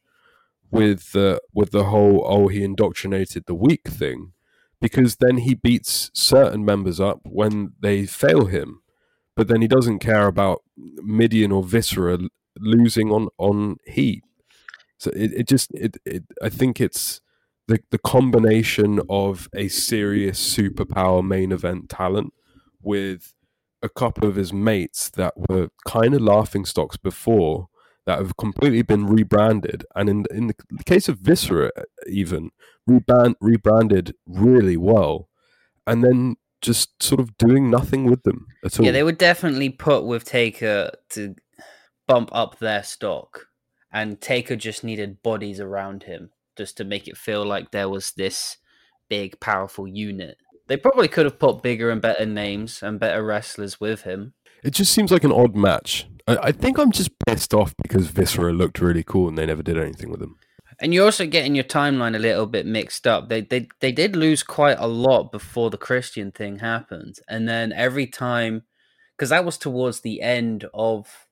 with the uh, with the whole oh he indoctrinated the weak thing, because then he beats certain members up when they fail him, but then he doesn't care about Mideon or Viscera losing on on Heat. So it, it just it, it I think it's the the combination of a serious superpower main event talent with a couple of his mates that were kind of laughing stocks before, that have completely been rebranded, and in in the case of Viscera, even rebrand, rebranded really well, and then just sort of doing nothing with them at all. Yeah, they were definitely put with Taker to bump up their stock, and Taker just needed bodies around him just to make it feel like there was this big, powerful unit. They probably could have put bigger and better names and better wrestlers with him. It just seems like an odd match. I think I'm just pissed off because Viscera looked really cool and they never did anything with him. And you're also getting your timeline a little bit mixed up. They they they did lose quite a lot before the Christian thing happened. And then every time, because that was towards the end of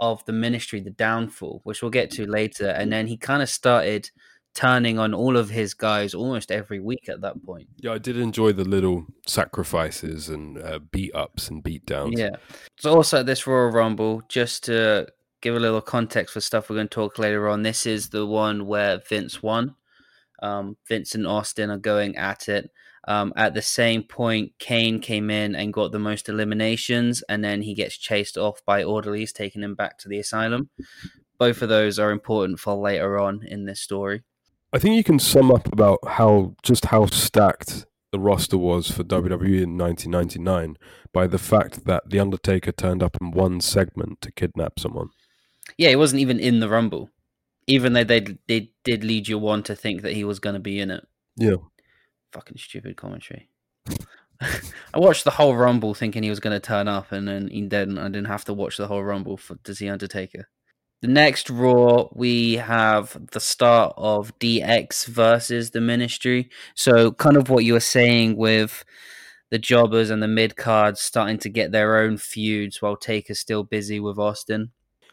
of the ministry, the downfall, which we'll get to later. And then he kind of started turning on all of his guys almost every week at that point. Yeah, I did enjoy the little sacrifices and uh, beat-ups and beat-downs. Yeah. So also this Royal Rumble, just to give a little context for stuff we're going to talk later on, this is the one where Vince won. Um, Vince and Austin are going at it. Um, at the same point, Kane came in and got the most eliminations, and then he gets chased off by orderlies, taking him back to the asylum. Both of those are important for later on in this story. I think you can sum up about how just how stacked the roster was for W W E in nineteen ninety-nine by the fact that The Undertaker turned up in one segment to kidnap someone. Yeah, he wasn't even in the Rumble, even though they they did lead you on to think that he was going to be in it. Yeah. Fucking stupid commentary. I watched the whole Rumble thinking he was going to turn up, and then he didn't. I didn't have to watch the whole Rumble for, to see Undertaker. The next Raw, we have the start of D X versus the Ministry. So kind of what you were saying with the jobbers and the mid-cards starting to get their own feuds while Taker's still busy with Austin.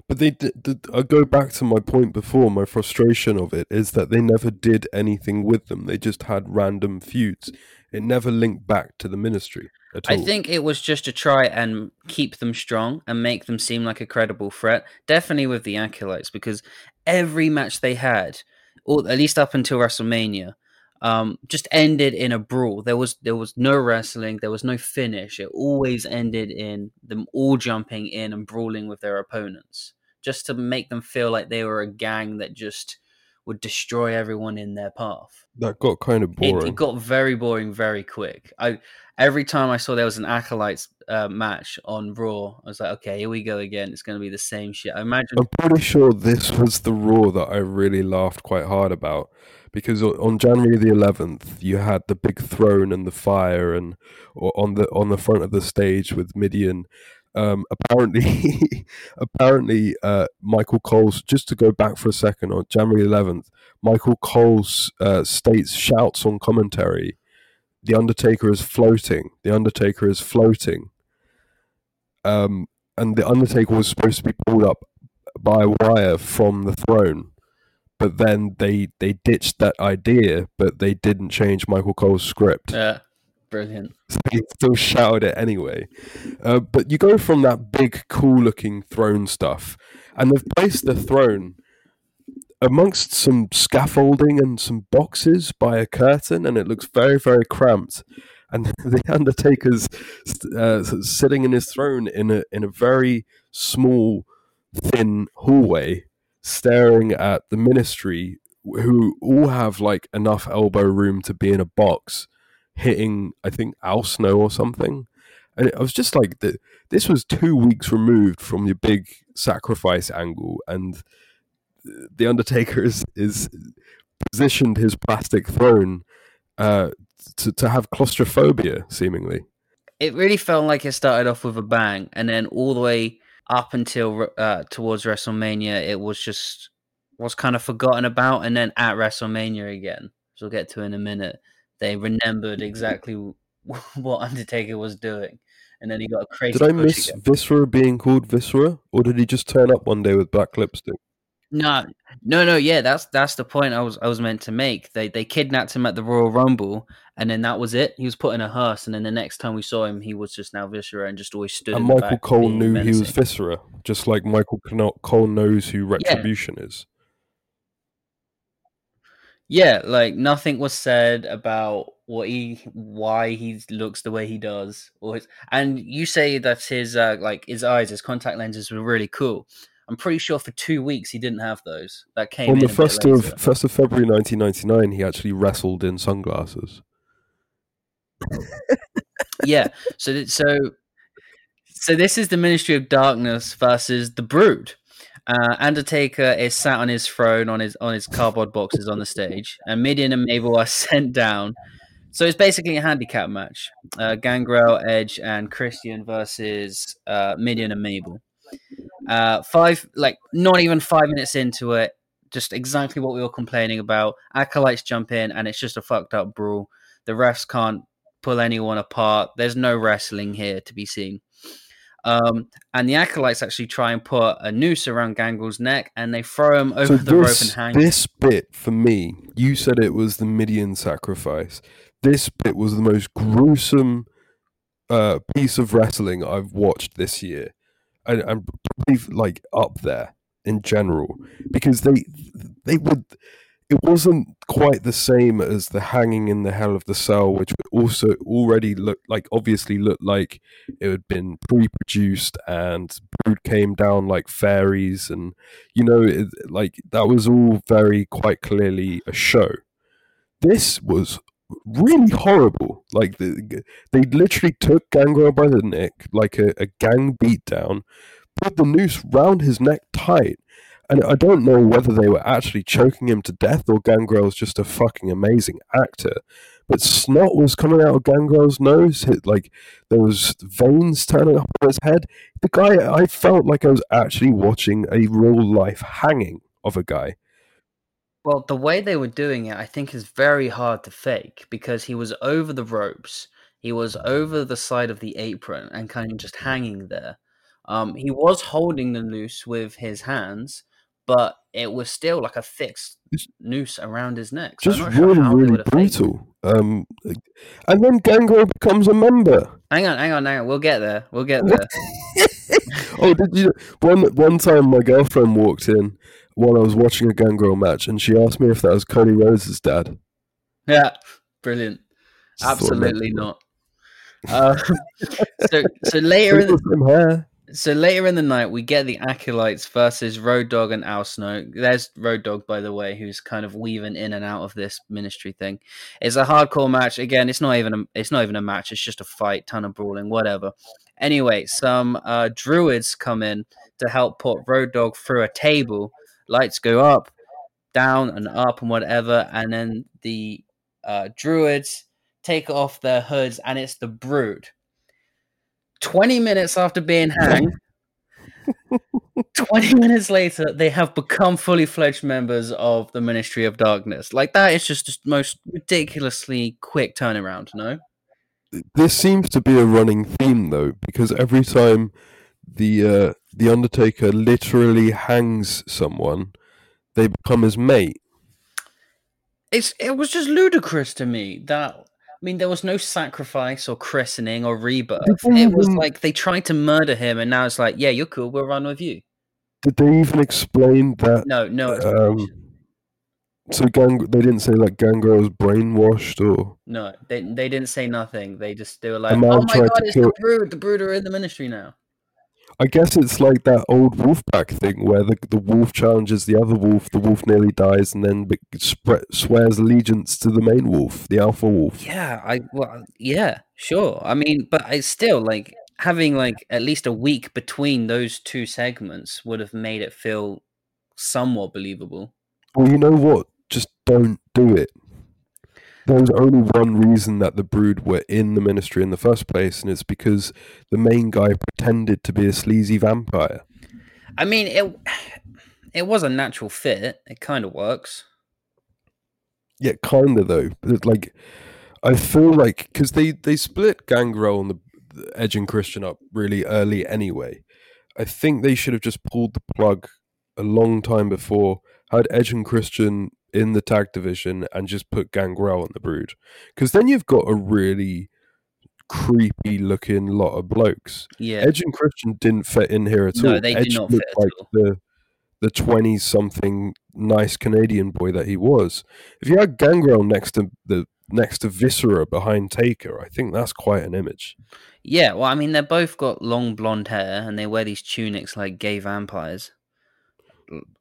But they, they, I go back to my point before, my frustration of it is that they never did anything with them. They just had random feuds. It never linked back to the Ministry at all. I think it was just to try and keep them strong and make them seem like a credible threat. Definitely with the Acolytes, because every match they had, or at least up until WrestleMania, um, just ended in a brawl. There was there was no wrestling. There was no finish. It always ended in them all jumping in and brawling with their opponents, just to make them feel like they were a gang that just would destroy everyone in their path. That got kind of boring. It, it got very boring very quick. I every time I saw there was an Acolytes uh, match on Raw, I was like, okay, here we go again. It's going to be the same shit. I imagine. I'm pretty sure this was the Raw that I really laughed quite hard about, because on January the eleventh, you had the big throne and the fire, and or on the on the front of the stage with Mideon. Um, apparently, apparently, uh, Michael Cole's, just to go back for a second, on January eleventh, Michael Cole's uh, states, shouts on commentary, "The Undertaker is floating. The Undertaker is floating." Um, and the Undertaker was supposed to be pulled up by a wire from the throne, but then they they ditched that idea, but they didn't change Michael Cole's script. Yeah. Brilliant. So he still shouted it anyway. Uh, but you go from that big, cool-looking throne stuff, and they've placed the throne amongst some scaffolding and some boxes by a curtain, and it looks very, very cramped. and the Undertaker's uh, sitting in his throne in a in a very small, thin hallway, staring at the Ministry, who all have like enough elbow room to be in a box, hitting I think Al Snow or something. And I was just like, this was two weeks removed from your big sacrifice angle, and the Undertaker is, is positioned his plastic throne uh, to to have claustrophobia. Seemingly, it really felt like it started off with a bang, and then all the way up until uh, towards WrestleMania, it was just was kind of forgotten about, and then at WrestleMania again, which we'll get to in a minute, they remembered exactly what Undertaker was doing, and then he got a crazy. Did I miss again. Viscera being called Viscera, or did he just turn up one day with black lipstick? No, no, no. Yeah, that's that's the point I was I was meant to make. They they kidnapped him at the Royal Rumble, and then that was it. He was put in a hearse, and then the next time we saw him, he was just now Viscera, and just always stood. And in Michael the back Cole knew menacing. He was Viscera, just like Michael Cole knows who Retribution yeah. is. Yeah, like nothing was said about what he, why he looks the way he does, or his, and you say that his uh, like his eyes, his contact lenses were really cool. I'm pretty sure for two weeks he didn't have those. That came on the first of first of February nineteen ninety-nine. He actually wrestled in sunglasses. yeah, so th- so so this is the Ministry of Darkness versus the Brood. Uh, Undertaker is sat on his throne on his on his cardboard boxes on the stage, and Mideon and Mabel are sent down. So it's basically a handicap match: uh, Gangrel, Edge, and Christian versus uh, Mideon and Mabel. Uh, five, like not even five minutes into it, just exactly what we were complaining about. Acolytes jump in, and it's just a fucked up brawl. The refs can't pull anyone apart. There's no wrestling here to be seen. Um, and the Acolytes actually try and put a noose around Gangrel's neck, and they throw him over so the this, rope and hang. This bit for me, you said it was the Mideon sacrifice. This bit was the most gruesome uh, piece of wrestling I've watched this year, and, and probably like up there in general, because they they would. It wasn't quite the same as the hanging in the Hell of the Cell, which also already looked like, obviously looked like it had been pre-produced, and Brood came down like fairies, and you know, it, like that was all very quite clearly a show. This was really horrible. Like the, they literally took Gangrel by the neck, like a, a gang beatdown, put the noose round his neck tight. And I don't know whether they were actually choking him to death or Gangrel's just a fucking amazing actor. But snot was coming out of Gangrel's nose. It, like, there was veins turning up on his head. The guy, I felt like I was actually watching a real-life hanging of a guy. Well, the way they were doing it, I think, is very hard to fake, because he was over the ropes. He was over the side of the apron and kind of just hanging there. Um, he was holding the noose with his hands, but it was still like a thick noose around his neck. So just really, sure really brutal. Um, and then Gangrel becomes a member. Hang on, hang on, hang on. We'll get there. We'll get there. oh, did you? One one time, my girlfriend walked in while I was watching a Gangrel match, and she asked me if that was Cody Rhodes' dad. Yeah, brilliant. Absolutely not. Uh, so so later in the. So later in the night, we get the Acolytes versus Road Dogg and Al Snow. There's Road Dogg, by the way, who's kind of weaving in and out of this Ministry thing. It's a hardcore match. Again, it's not even a, it's not even a match. It's just a fight, ton of brawling, whatever. Anyway, some uh, druids come in to help put Road Dogg through a table. Lights go up, down, and up, and whatever. And then the uh, druids take off their hoods, and it's the Brood. twenty minutes after being hanged, twenty minutes later, they have become fully fledged members of the Ministry of Darkness. Like, that is just the most ridiculously quick turnaround, no? This seems to be a running theme, though, because every time the uh, the Undertaker literally hangs someone, they become his mate. It's It was just ludicrous to me that... I mean, there was no sacrifice or christening or rebirth. It was like they tried to murder him, and now it's like, yeah, you're cool, we'll run with you. Did they even explain that? No, no. Um, So Gang- they didn't say like Gangrel was brainwashed or no, they they didn't say nothing. They just they were like, oh my god, it's kill... the Brood. The Brood are in the Ministry now. I guess it's like that old Wolfpack thing where the the wolf challenges the other wolf. The wolf nearly dies and then sp- swears allegiance to the main wolf, the alpha wolf. Yeah, I well, yeah, sure. I mean, but it's still like having like at least a week between those two segments would have made it feel somewhat believable. Well, you know what? Just don't do it. There was only one reason that the Brood were in the Ministry in the first place, and it's because the main guy pretended to be a sleazy vampire. I mean, it it was a natural fit. It kind of works. Yeah, kind of, though. It's like, I feel like... Because they, they split Gangrel and the, the Edge and Christian up really early anyway. I think they should have just pulled the plug a long time before, had Edge and Christian in the tag division and just put Gangrel on the Brood, because then you've got a really creepy looking lot of blokes. Yeah, Edge and Christian didn't fit in here at no, all. No, they Edge did not fit at like all. The the twenty something nice Canadian boy that he was. If you had Gangrel next to the next to Viscera behind Taker, I think that's quite an image. Yeah, well, I mean, they both got long blonde hair and they wear these tunics like gay vampires.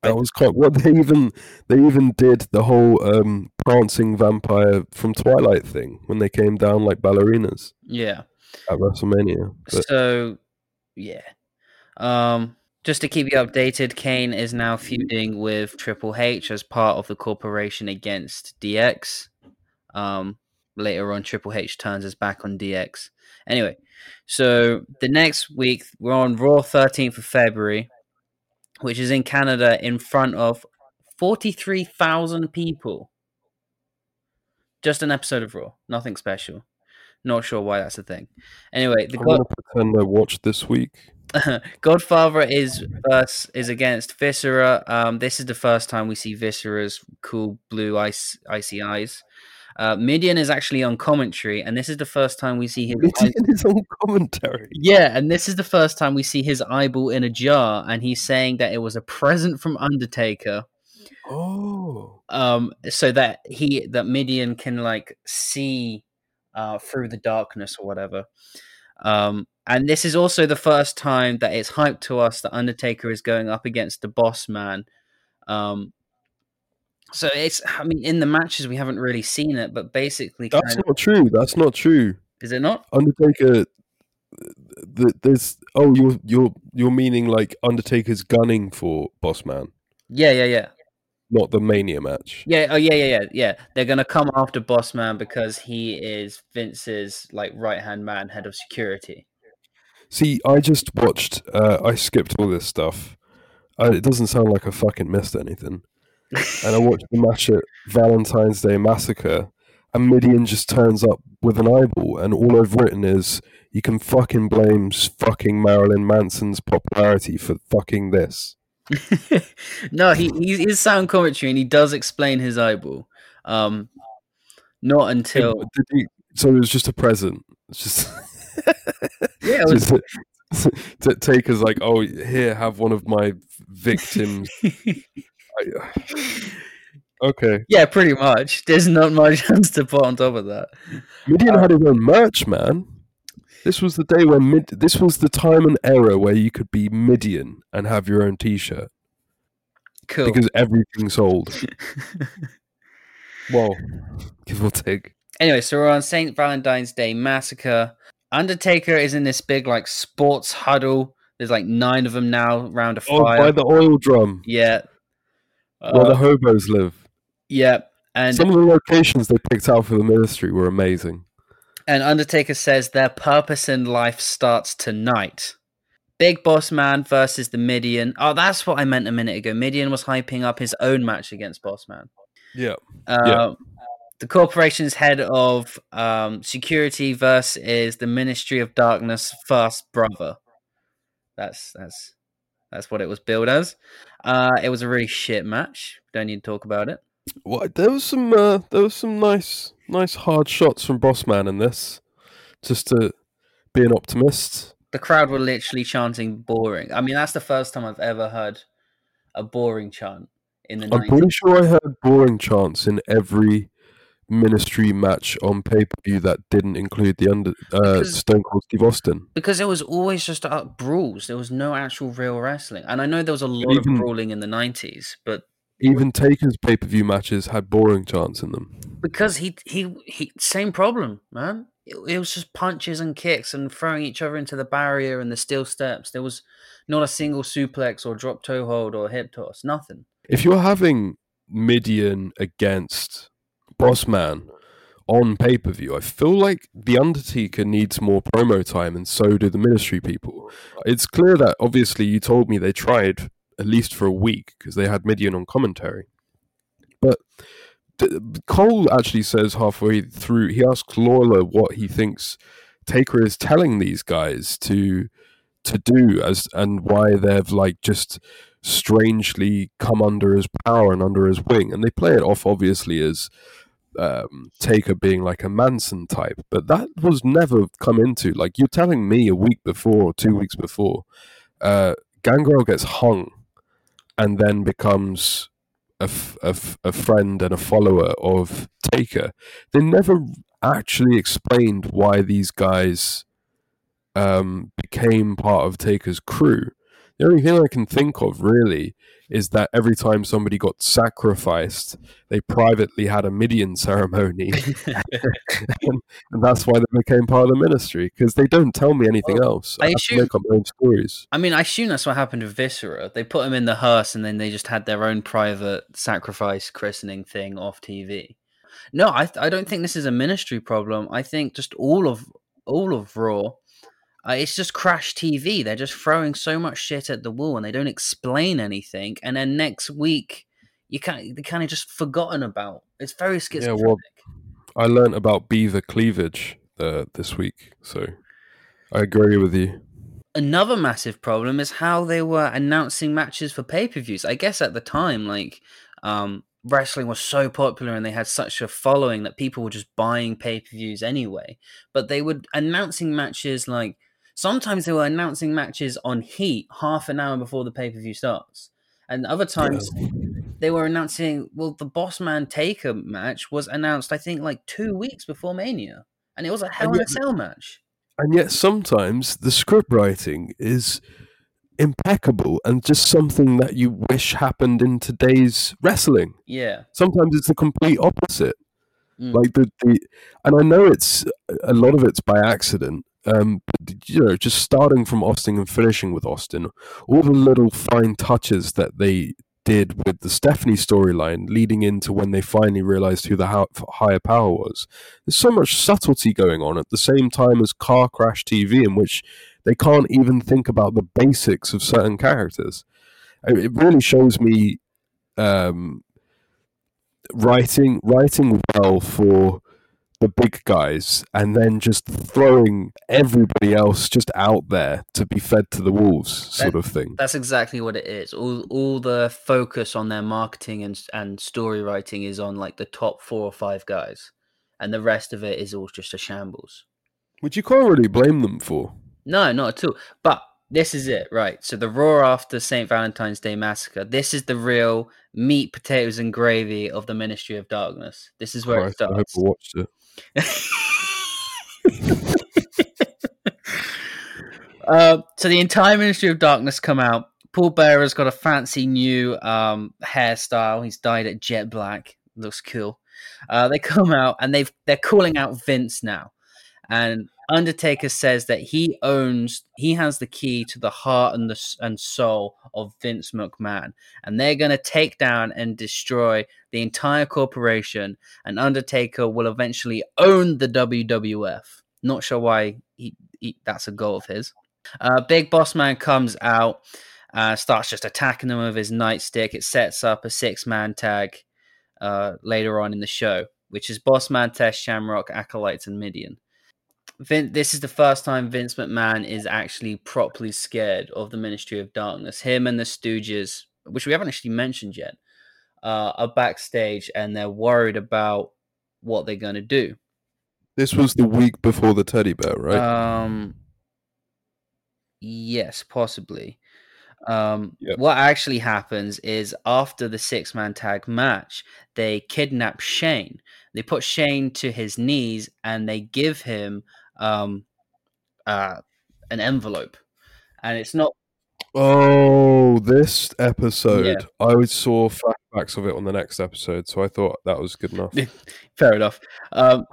That was quite what well, they even they even did the whole um, prancing vampire from Twilight thing when they came down like ballerinas. Yeah, at WrestleMania. But... So, yeah, um, just to keep you updated, Kane is now feuding with Triple H as part of the corporation against D X. Um, later on, Triple H turns his back on D X. Anyway, so the next week we're on Raw, thirteenth of February. Which is in Canada in front of forty-three thousand people. Just an episode of Raw. Nothing special. Not sure why that's a thing. Anyway, the I God- want to pretend I watched this week. Godfather is versus, is against Viscera. Um, this is the first time we see Viscera's cool blue ice, icy eyes. Uh, Mideon is actually on commentary, and this is the first time we see his Mideon eyeball. Is on commentary. Yeah, and this is the first time we see his eyeball in a jar, and he's saying that it was a present from Undertaker. Oh. Um, so that he that Mideon can like see uh through the darkness or whatever. Um, and this is also the first time that it's hyped to us that Undertaker is going up against the Boss Man. Um So it's, I mean, in the matches we haven't really seen it, but basically... That's kind of... not true, that's not true. Is it not? Undertaker, the, there's... Oh, you're, you're, you're meaning like Undertaker's gunning for Boss Man. Yeah, yeah, yeah. Not the Mania match. Yeah, oh yeah, yeah, yeah, yeah. They're going to come after Boss Man because he is Vince's like right-hand man, head of security. See, I just watched, uh, I skipped all this stuff. Uh, it doesn't sound like I fucking missed anything. And I watched the match at Valentine's Day Massacre, and Mideon just turns up with an eyeball, and all I've written is, you can fucking blame fucking Marilyn Manson's popularity for fucking this. No, he he's, he's sound commentary, and he does explain his eyeball. Um, not until... Did he, so it was just a present. It's just... yeah, it was... Just, to take us like, oh, here, have one of my victims... Okay. Yeah, pretty much. There's not much else to put on top of that. Mideon um, had his own merch, man. This was the day when Mid. This was the time and era where you could be Mideon and have your own T-shirt. Cool. Because everything sold. Well, give or take. Anyway, so we're on Saint Valentine's Day Massacre. Undertaker is in this big like sports huddle. There's like nine of them now round a fire. Oh, by the oil drum. Yeah. Where uh, the hobos live. Yeah. And some of the locations they picked out for the Ministry were amazing. And Undertaker says their purpose in life starts tonight. Big Boss Man versus the Mideon. Oh, that's what I meant a minute ago. Mideon was hyping up his own match against Boss Man. Yeah. Uh, yeah. The corporation's head of um, security versus the Ministry of Darkness first brother. That's that's... That's what it was billed as. Uh, it was a really shit match. Don't need to talk about it. Well, there was some uh, there was some nice nice hard shots from Boss Man in this. Just to be an optimist. The crowd were literally chanting boring. I mean, that's the first time I've ever heard a boring chant in the I'm nineties. Pretty sure I heard boring chants in every Ministry match on pay-per-view that didn't include the under uh, because, Stone Cold Steve Austin, because it was always just up brawls. There was no actual real wrestling, and I know there was a lot even, of brawling in the nineties, but even Taker's pay-per-view matches had boring chants in them because he he, he same problem, man. It, it was just punches and kicks and throwing each other into the barrier and the steel steps. There was not a single suplex or drop toe hold or hip toss, nothing. If you're having Mideon against Boss Man on pay-per-view, I feel like The Undertaker needs more promo time, and so do the Ministry people. It's clear that, obviously, you told me they tried at least for a week because they had Mideon on commentary. But th- Cole actually says halfway through, he asks Lawler what he thinks Taker is telling these guys to to do as and why they've like just strangely come under his power and under his wing. And they play it off, obviously, as Um, Taker being like a Manson type, but that was never come into. Like, you're telling me a week before or two weeks before, uh, Gangrel gets hung and then becomes a, f- a, f- a friend and a follower of Taker. They never actually explained why these guys um, became part of Taker's crew. The only thing I can think of, really, is that every time somebody got sacrificed, they privately had a Mideon ceremony. and, and that's why they became part of the Ministry, because they don't tell me anything well, else. I, I assume, make up my own stories. I mean, I assume that's what happened with Viscera. They put him in the hearse, and then they just had their own private sacrifice christening thing off T V. No, I, I don't think this is a Ministry problem. I think just all of all of Raw... Uh, it's just crash T V. They're just throwing so much shit at the wall, and they don't explain anything. And then next week, you can't. They kind of just forgotten about. It's very schizophrenic. Yeah, well, I learned about beaver cleavage uh, this week, so I agree with you. Another massive problem is how they were announcing matches for pay-per-views. I guess at the time, like um, wrestling was so popular, and they had such a following that people were just buying pay-per-views anyway. But they were announcing matches like. Sometimes they were announcing matches on Heat half an hour before the pay-per-view starts. And other times they were announcing, well, the Boss Man Taker match was announced, I think, like two weeks before Mania. And it was a Hell in a Cell match. And yet sometimes the script writing is impeccable and just something that you wish happened in today's wrestling. Yeah. Sometimes it's the complete opposite. Mm. Like the, the, and I know it's a lot of it's by accident. Um, but, you know, just starting from Austin and finishing with Austin, all the little fine touches that they did with the Stephanie storyline leading into when they finally realized who the higher power was. There's so much subtlety going on at the same time as car crash T V, in which they can't even think about the basics of certain characters. It really shows me um, writing, writing well for the big guys, and then just throwing everybody else just out there to be fed to the wolves, sort that, of thing. That's exactly what it is. All all the focus on their marketing and and story writing is on like the top four or five guys, and the rest of it is all just a shambles. Which you can't really blame them for. No, not at all. But this is it, right? So the Raw after Saint Valentine's Day Massacre, this is the real meat, potatoes, and gravy of the Ministry of Darkness. This is where Christ, it starts. I hope I watched it. uh, so the entire Ministry of Darkness come out. Paul Bearer's got a fancy new um, hairstyle. He's dyed it jet black. Looks cool. Uh, they come out and they've they're calling out Vince now. And Undertaker says that he owns, he has the key to the heart and the and soul of Vince McMahon, and they're going to take down and destroy the entire corporation. And Undertaker will eventually own the W W F. Not sure why he, he that's a goal of his. Uh, Big Boss Man comes out, uh, starts just attacking them with his nightstick. It sets up a six-man tag uh, later on in the show, which is Boss Man, Tess, Shamrock, Acolytes, and Mideon. Vin, this is the first time Vince McMahon is actually properly scared of the Ministry of Darkness. Him and the Stooges, which we haven't actually mentioned yet, uh, are backstage, and they're worried about what they're going to do. This was the week before the teddy bear, right? Um, yes, possibly. Um, yep. What actually happens is after the six-man tag match, they kidnap Shane. They put Shane to his knees and they give him um, uh, an envelope. And it's not... Oh, this episode. Yeah. I saw flashbacks of it on the next episode, so I thought that was good enough. Fair enough. Um,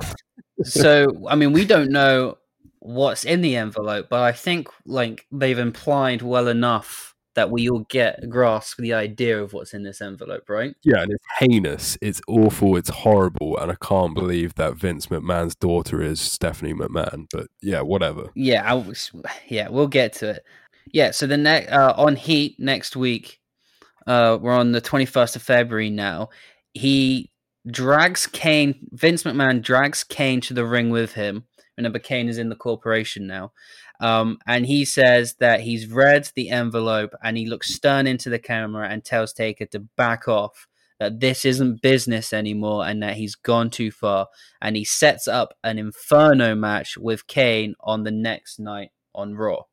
so, I mean, we don't know what's in the envelope, but I think like they've implied well enough that we all get grasp the idea of what's in this envelope, right? Yeah, and it's heinous. It's awful. It's horrible. And I can't believe that Vince McMahon's daughter is Stephanie McMahon. But yeah, whatever. Yeah, I was, yeah, we'll get to it. Yeah, so the ne- uh, on Heat next week, uh, we're on the twenty-first of February now. He drags Kane, Vince McMahon drags Kane to the ring with him. Remember, Kane is in the corporation now. Um, and he says that he's read the envelope and he looks stern into the camera and tells Taker to back off, that this isn't business anymore and that he's gone too far. And he sets up an Inferno match with Kane on the next night on Raw.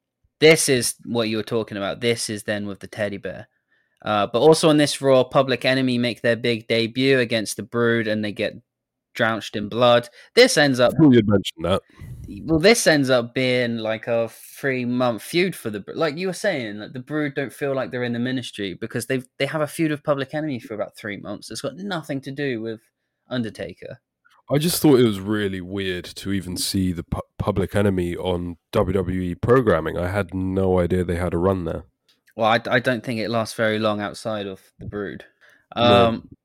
This is what you were talking about. This is then with the teddy bear. Uh, but also on this Raw, Public Enemy make their big debut against the Brood and they get drenched in blood. This ends up... Oh, you mentioned that. Well, this ends up being like a three-month feud for the... Like you were saying, like the Brood don't feel like they're in the ministry because they they have a feud with Public Enemy for about three months. It's got nothing to do with Undertaker. I just thought it was really weird to even see the pu- Public Enemy on W W E programming. I had no idea they had a run there. Well, I, I don't think it lasts very long outside of the Brood. Um, no.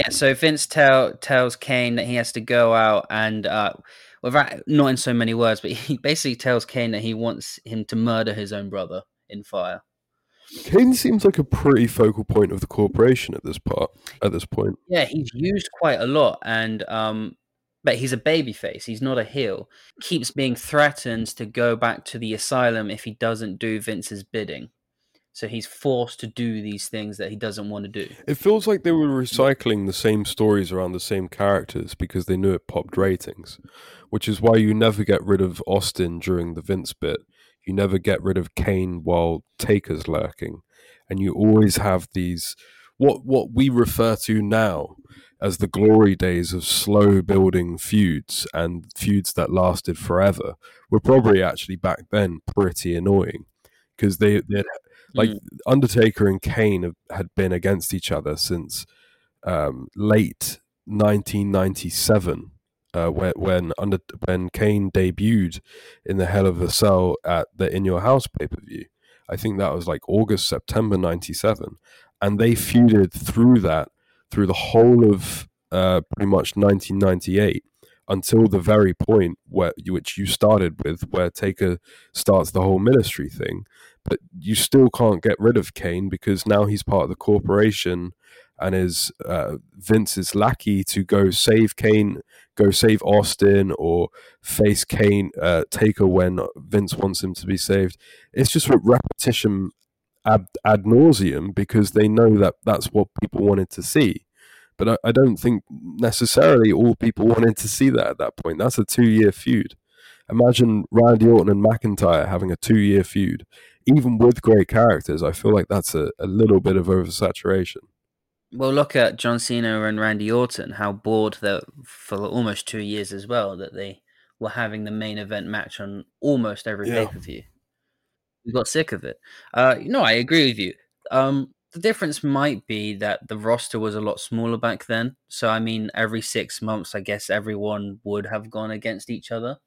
Yeah, so Vince tell, tells Kane that he has to go out and, uh, without, not in so many words, but he basically tells Kane that he wants him to murder his own brother in fire. Kane seems like a pretty focal point of the corporation at this part. At this point, yeah, he's used quite a lot, and um, but he's a babyface. He's not a heel. Keeps being threatened to go back to the asylum if he doesn't do Vince's bidding. So he's forced to do these things that he doesn't want to do. It feels like they were recycling the same stories around the same characters because they knew it popped ratings, which is why you never get rid of Austin during the Vince bit. You never get rid of Kane while Taker's lurking. And you always have these, what what we refer to now as the glory days of slow building feuds and feuds that lasted forever, were probably actually back then pretty annoying because they they'd Like Undertaker and Kane have, had been against each other since um, late nineteen ninety-seven, uh, when when, under, when Kane debuted in the Hell of a Cell at the In Your House pay-per-view. I think that was like August, September ninety-seven, and they feuded through that through the whole of uh, pretty much nineteen ninety-eight until the very point where which you started with, where Taker starts the whole ministry thing. But you still can't get rid of Kane because now he's part of the corporation and is uh, Vince's lackey to go save Kane, go save Austin, or face Kane, uh, Taker when Vince wants him to be saved. It's just repetition ad, ad nauseum because they know that that's what people wanted to see. But I, I don't think necessarily all people wanted to see that at that point. That's a two-year feud. Imagine Randy Orton and McIntyre having a two-year feud. Even with great characters, I feel like that's a, a little bit of oversaturation. Well, look at John Cena and Randy Orton, how bored they were for almost two years as well, that they were having the main event match on almost every yeah. pay-per-view. We got sick of it. Uh, no, I agree with you. Um, the difference might be that the roster was a lot smaller back then. So, I mean, every six months, I guess everyone would have gone against each other.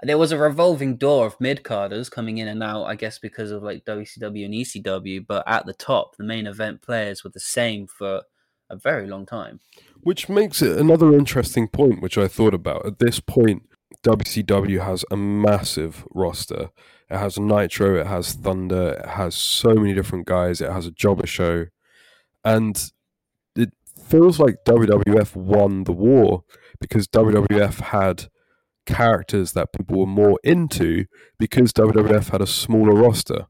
There was a revolving door of mid-carders coming in and out, I guess because of like W C W and E C W, but at the top, the main event players were the same for a very long time. Which makes it another interesting point, which I thought about. At this point, W C W has a massive roster. It has Nitro, it has Thunder, it has so many different guys, it has a jobber show. And it feels like W W F won the war because W W F had characters that people were more into because W W F had a smaller roster.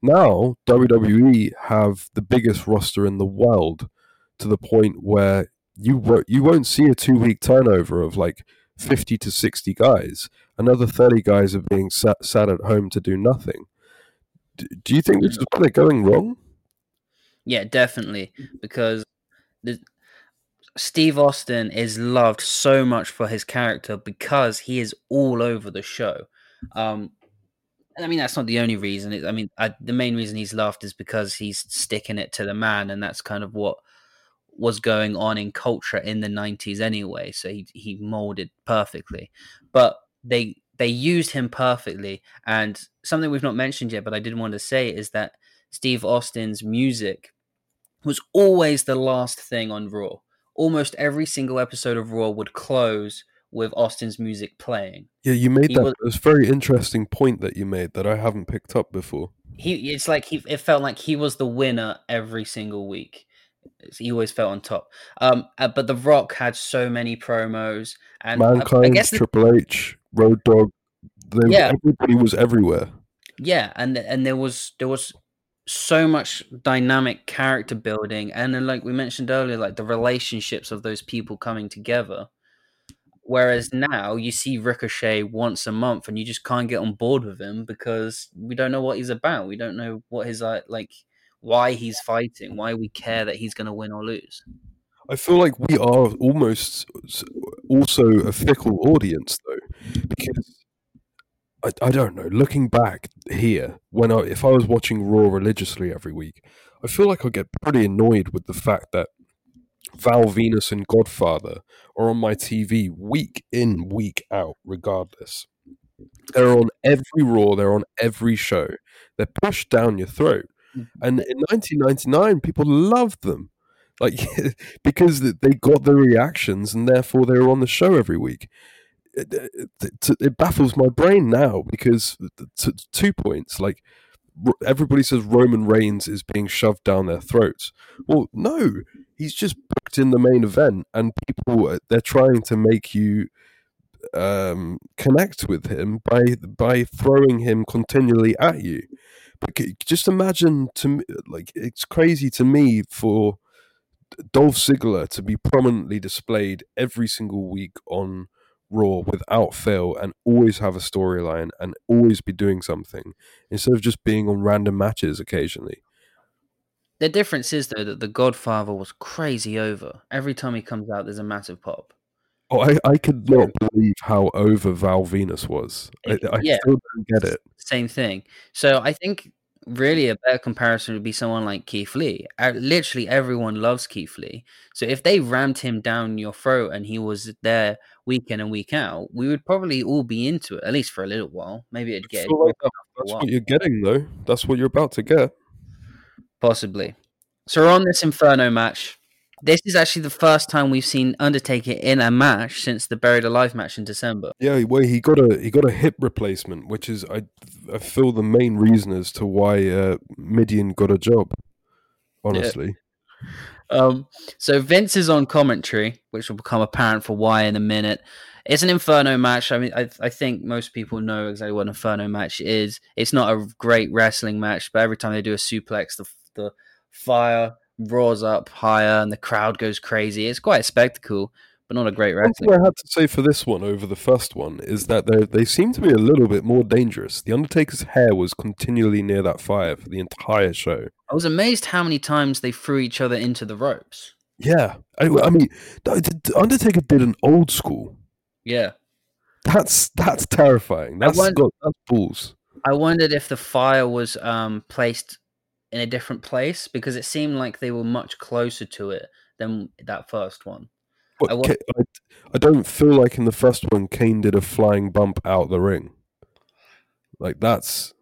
Now, W W E have the biggest roster in the world to the point where you, wo- you won't see a two-week turnover of like fifty to sixty guys. Another thirty guys are being sat, sat at home to do nothing. Do you think this is kind of going wrong? Yeah, definitely. Because the, Steve Austin is loved so much for his character because he is all over the show. Um, and I mean, that's not the only reason. It, I mean, I, the main reason he's loved is because he's sticking it to the man, and that's kind of what was going on in culture in the nineties anyway. So he, he molded perfectly. But they... They used him perfectly, and something we've not mentioned yet, but I did want to say, is that Steve Austin's music was always the last thing on Raw. Almost every single episode of Raw would close with Austin's music playing. Yeah, you made he that. Was, it was a very interesting point that you made that I haven't picked up before. He, it's like he, it felt like he was the winner every single week. He always felt on top. Um, uh, but The Rock had so many promos, and Mankind, I, I guess the, Triple H, Road Dogg, they, yeah. everybody was everywhere. Yeah, and and there was there was so much dynamic character building, and then, like we mentioned earlier, like the relationships of those people coming together. Whereas now you see Ricochet once a month, and you just can't get on board with him because we don't know what he's about. We don't know what his like. Why he's fighting, why we care that he's going to win or lose. I feel like we are almost also a fickle audience, though, because I, I don't know. Looking back here, when I, if I was watching Raw religiously every week, I feel like I'd get pretty annoyed with the fact that Val Venis and Godfather are on my T V week in, week out, regardless. They're on every Raw, they're on every show. They're pushed down your throat. And in nineteen ninety-nine, people loved them, like because they got the reactions, and therefore they were on the show every week. It, it, it baffles my brain now because t- two points: like everybody says Roman Reigns is being shoved down their throats. Well, no, he's just booked in the main event, and people they're trying to make you um, connect with him by by throwing him continually at you. Just imagine, to me, like it's crazy to me for Dolph Ziggler to be prominently displayed every single week on Raw without fail, and always have a storyline and always be doing something instead of just being on random matches occasionally. The difference is though that The Godfather was crazy over. Every time he comes out, there's a massive pop. Oh, I, I could not believe how over Val Venis was. I, I yeah. still don't get it. Same thing. So I think really a better comparison would be someone like Keith Lee. I, literally everyone loves Keith Lee. So if they rammed him down your throat and he was there week in and week out, we would probably all be into it, at least for a little while. Maybe it'd get... It like that, that's what you're getting, though. That's what you're about to get. Possibly. So we're on this Inferno match. This is actually the first time we've seen Undertaker in a match since the Buried Alive match in December. Yeah, well, he got a he got a hip replacement, which is I I feel the main reason as to why uh, Mideon got a job. Honestly, yeah. um, so Vince is on commentary, which will become apparent for why in a minute. It's an Inferno match. I mean, I I think most people know exactly what an Inferno match is. It's not a great wrestling match, but every time they do a suplex, the the fire roars up higher and the crowd goes crazy. It's quite a spectacle, but not a great wrestling. What I had to say for this one over the first one is that they they seem to be a little bit more dangerous. The Undertaker's hair was continually near that fire for the entire show. I was amazed how many times they threw each other into the ropes. Yeah. I, I mean, Undertaker did an old school. Yeah. That's that's terrifying. That's, I wondered, got, that's balls. I wondered if the fire was um placed in a different place, because it seemed like they were much closer to it than that first one. But I, was- I, I don't feel like in the first one Kane did a flying bump out the ring. Like that's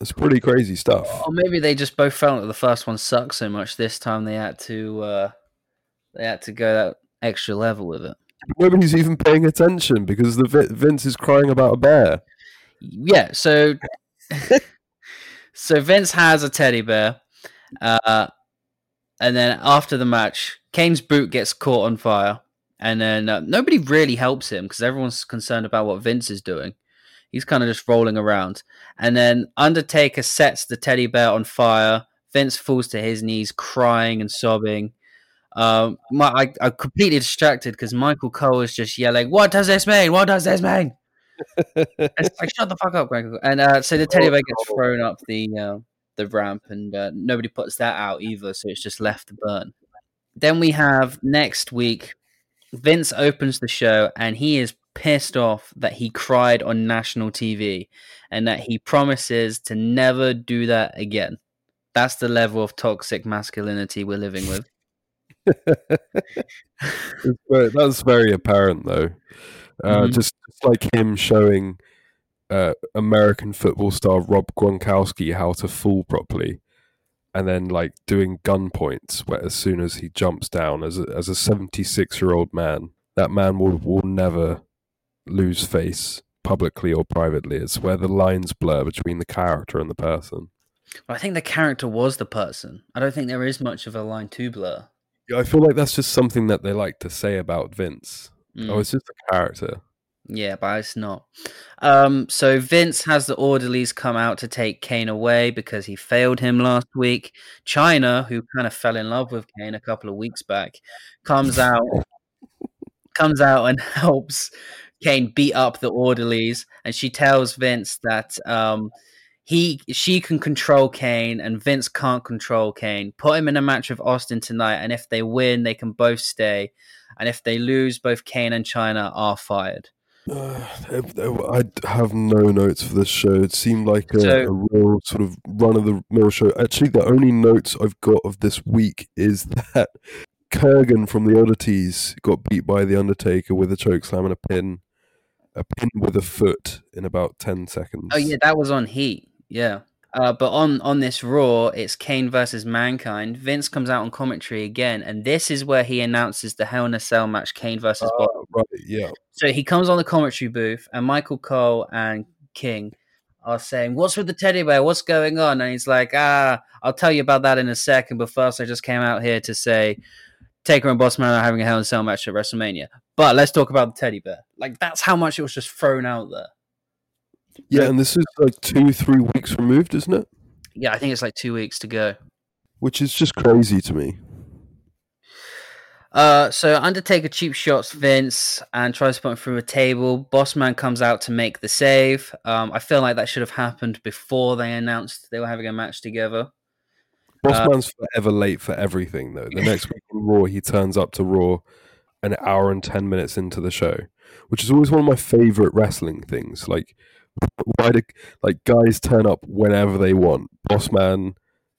that's pretty crazy stuff. Or maybe they just both felt that the first one sucked so much this time they had to uh, they had to go that extra level with it. Nobody's even paying attention because the Vince is crying about a bear. Yeah, so. So Vince has a teddy bear, uh, and then after the match, Kane's boot gets caught on fire, and then uh, nobody really helps him because everyone's concerned about what Vince is doing. He's kind of just rolling around, and then Undertaker sets the teddy bear on fire. Vince falls to his knees, crying and sobbing. Um, my, I, I'm completely distracted because Michael Cole is just yelling, "What does this mean? What does this mean?" It's like, shut the fuck up, Greg. And uh, so the teddy bear gets thrown up the uh, the ramp, and uh, nobody puts that out either, so it's just left to burn. Then we have next week, Vince opens the show, and he is pissed off that he cried on national T V and that he promises to never do that again. That's the level of toxic masculinity we're living with. That's very apparent, though. Uh, mm-hmm. Just like him showing uh, American football star Rob Gronkowski how to fall properly, and then like doing gun points where as soon as he jumps down as a, as a seventy-six-year-old man, that man will, will never lose face publicly or privately. It's where the lines blur between the character and the person. Well, I think the character was the person. I don't think there is much of a line to blur. Yeah, I feel like that's just something that they like to say about Vince. Mm. Oh, it's just a character. Yeah, but it's not. Um, so Vince has the orderlies come out to take Kane away because he failed him last week. China, who kind of fell in love with Kane a couple of weeks back, comes out, comes out and helps Kane beat up the orderlies, and she tells Vince that um, he she can control Kane and Vince can't control Kane. Put him in a match with Austin tonight, and if they win, they can both stay. And if they lose, both Kane and China are fired. Uh, I have no notes for this show. It seemed like a, so, a real sort of run-of-the-mill show. Actually, the only notes I've got of this week is that Kurgan from the Oddities got beat by The Undertaker with a chokeslam and a pin. A pin with a foot in about ten seconds. Oh, yeah, that was on Heat, yeah. Uh, but on, on this Raw, it's Kane versus Mankind. Vince comes out on commentary again, and this is where he announces the Hell in a Cell match, Kane versus uh, Bob. Right, yeah. So he comes on the commentary booth, and Michael Cole and King are saying, "What's with the teddy bear? What's going on?" And he's like, "Ah, I'll tell you about that in a second, but first I just came out here to say Taker and Boss Man are having a Hell in a Cell match at WrestleMania. But let's talk about the teddy bear." Like, that's how much it was just thrown out there. Yeah, and this is like two, three weeks removed, isn't it? Yeah, I think it's like two weeks to go. Which is just crazy to me. Uh, so Undertaker cheap shots Vince and tries to put him through a table. Bossman comes out to make the save. Um, I feel like that should have happened before they announced they were having a match together. Bossman's uh, forever late for everything, though. The next week on Raw, he turns up to Raw an hour and ten minutes into the show, which is always one of my favorite wrestling things. Like, why do like guys turn up whenever they want? Bossman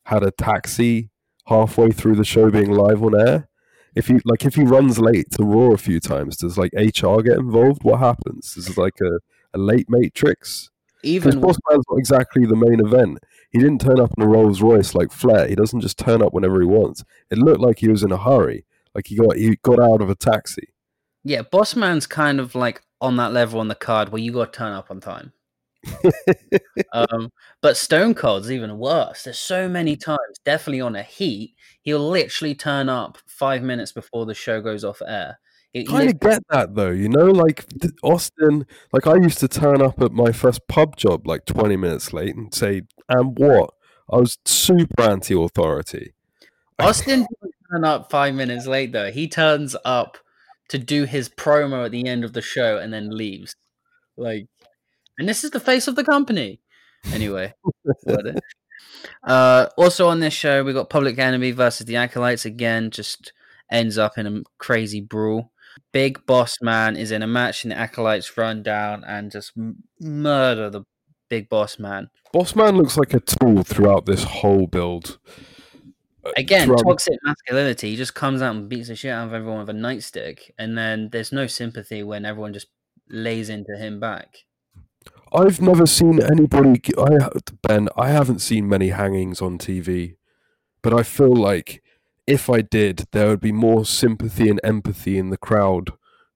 had a taxi halfway through the show being live on air. If he like if he runs late to Raw a few times, does like H R get involved? What happens? This is like a, a late matrix. Even Bossman's not exactly the main event. He didn't turn up in a Rolls Royce like Flair. He doesn't just turn up whenever he wants. It looked like he was in a hurry. Like he got he got out of a taxi. Yeah, Bossman's kind of like on that level on the card where you got to turn up on time. um, but Stone Cold's even worse. There's so many times, definitely on a Heat, he'll literally turn up five minutes before the show goes off air. I kind of get that though, you know, like Austin, like I used to turn up at my first pub job like twenty minutes late and say, "And what?" I was super anti-authority. Austin doesn't turn up five minutes late though. He turns up to do his promo at the end of the show and then leaves. Like, and this is the face of the company. Anyway. uh, also on this show, we got Public Enemy versus the Acolytes. Again, just ends up in a crazy brawl. Big Boss Man is in a match, and the Acolytes run down and just murder the Big Boss Man. Boss Man looks like a tool throughout this whole build. Again, throughout... toxic masculinity. He just comes out and beats the shit out of everyone with a nightstick. And then there's no sympathy when everyone just lays into him back. I've never seen anybody... I, Ben, I haven't seen many hangings on T V, but I feel like if I did, there would be more sympathy and empathy in the crowd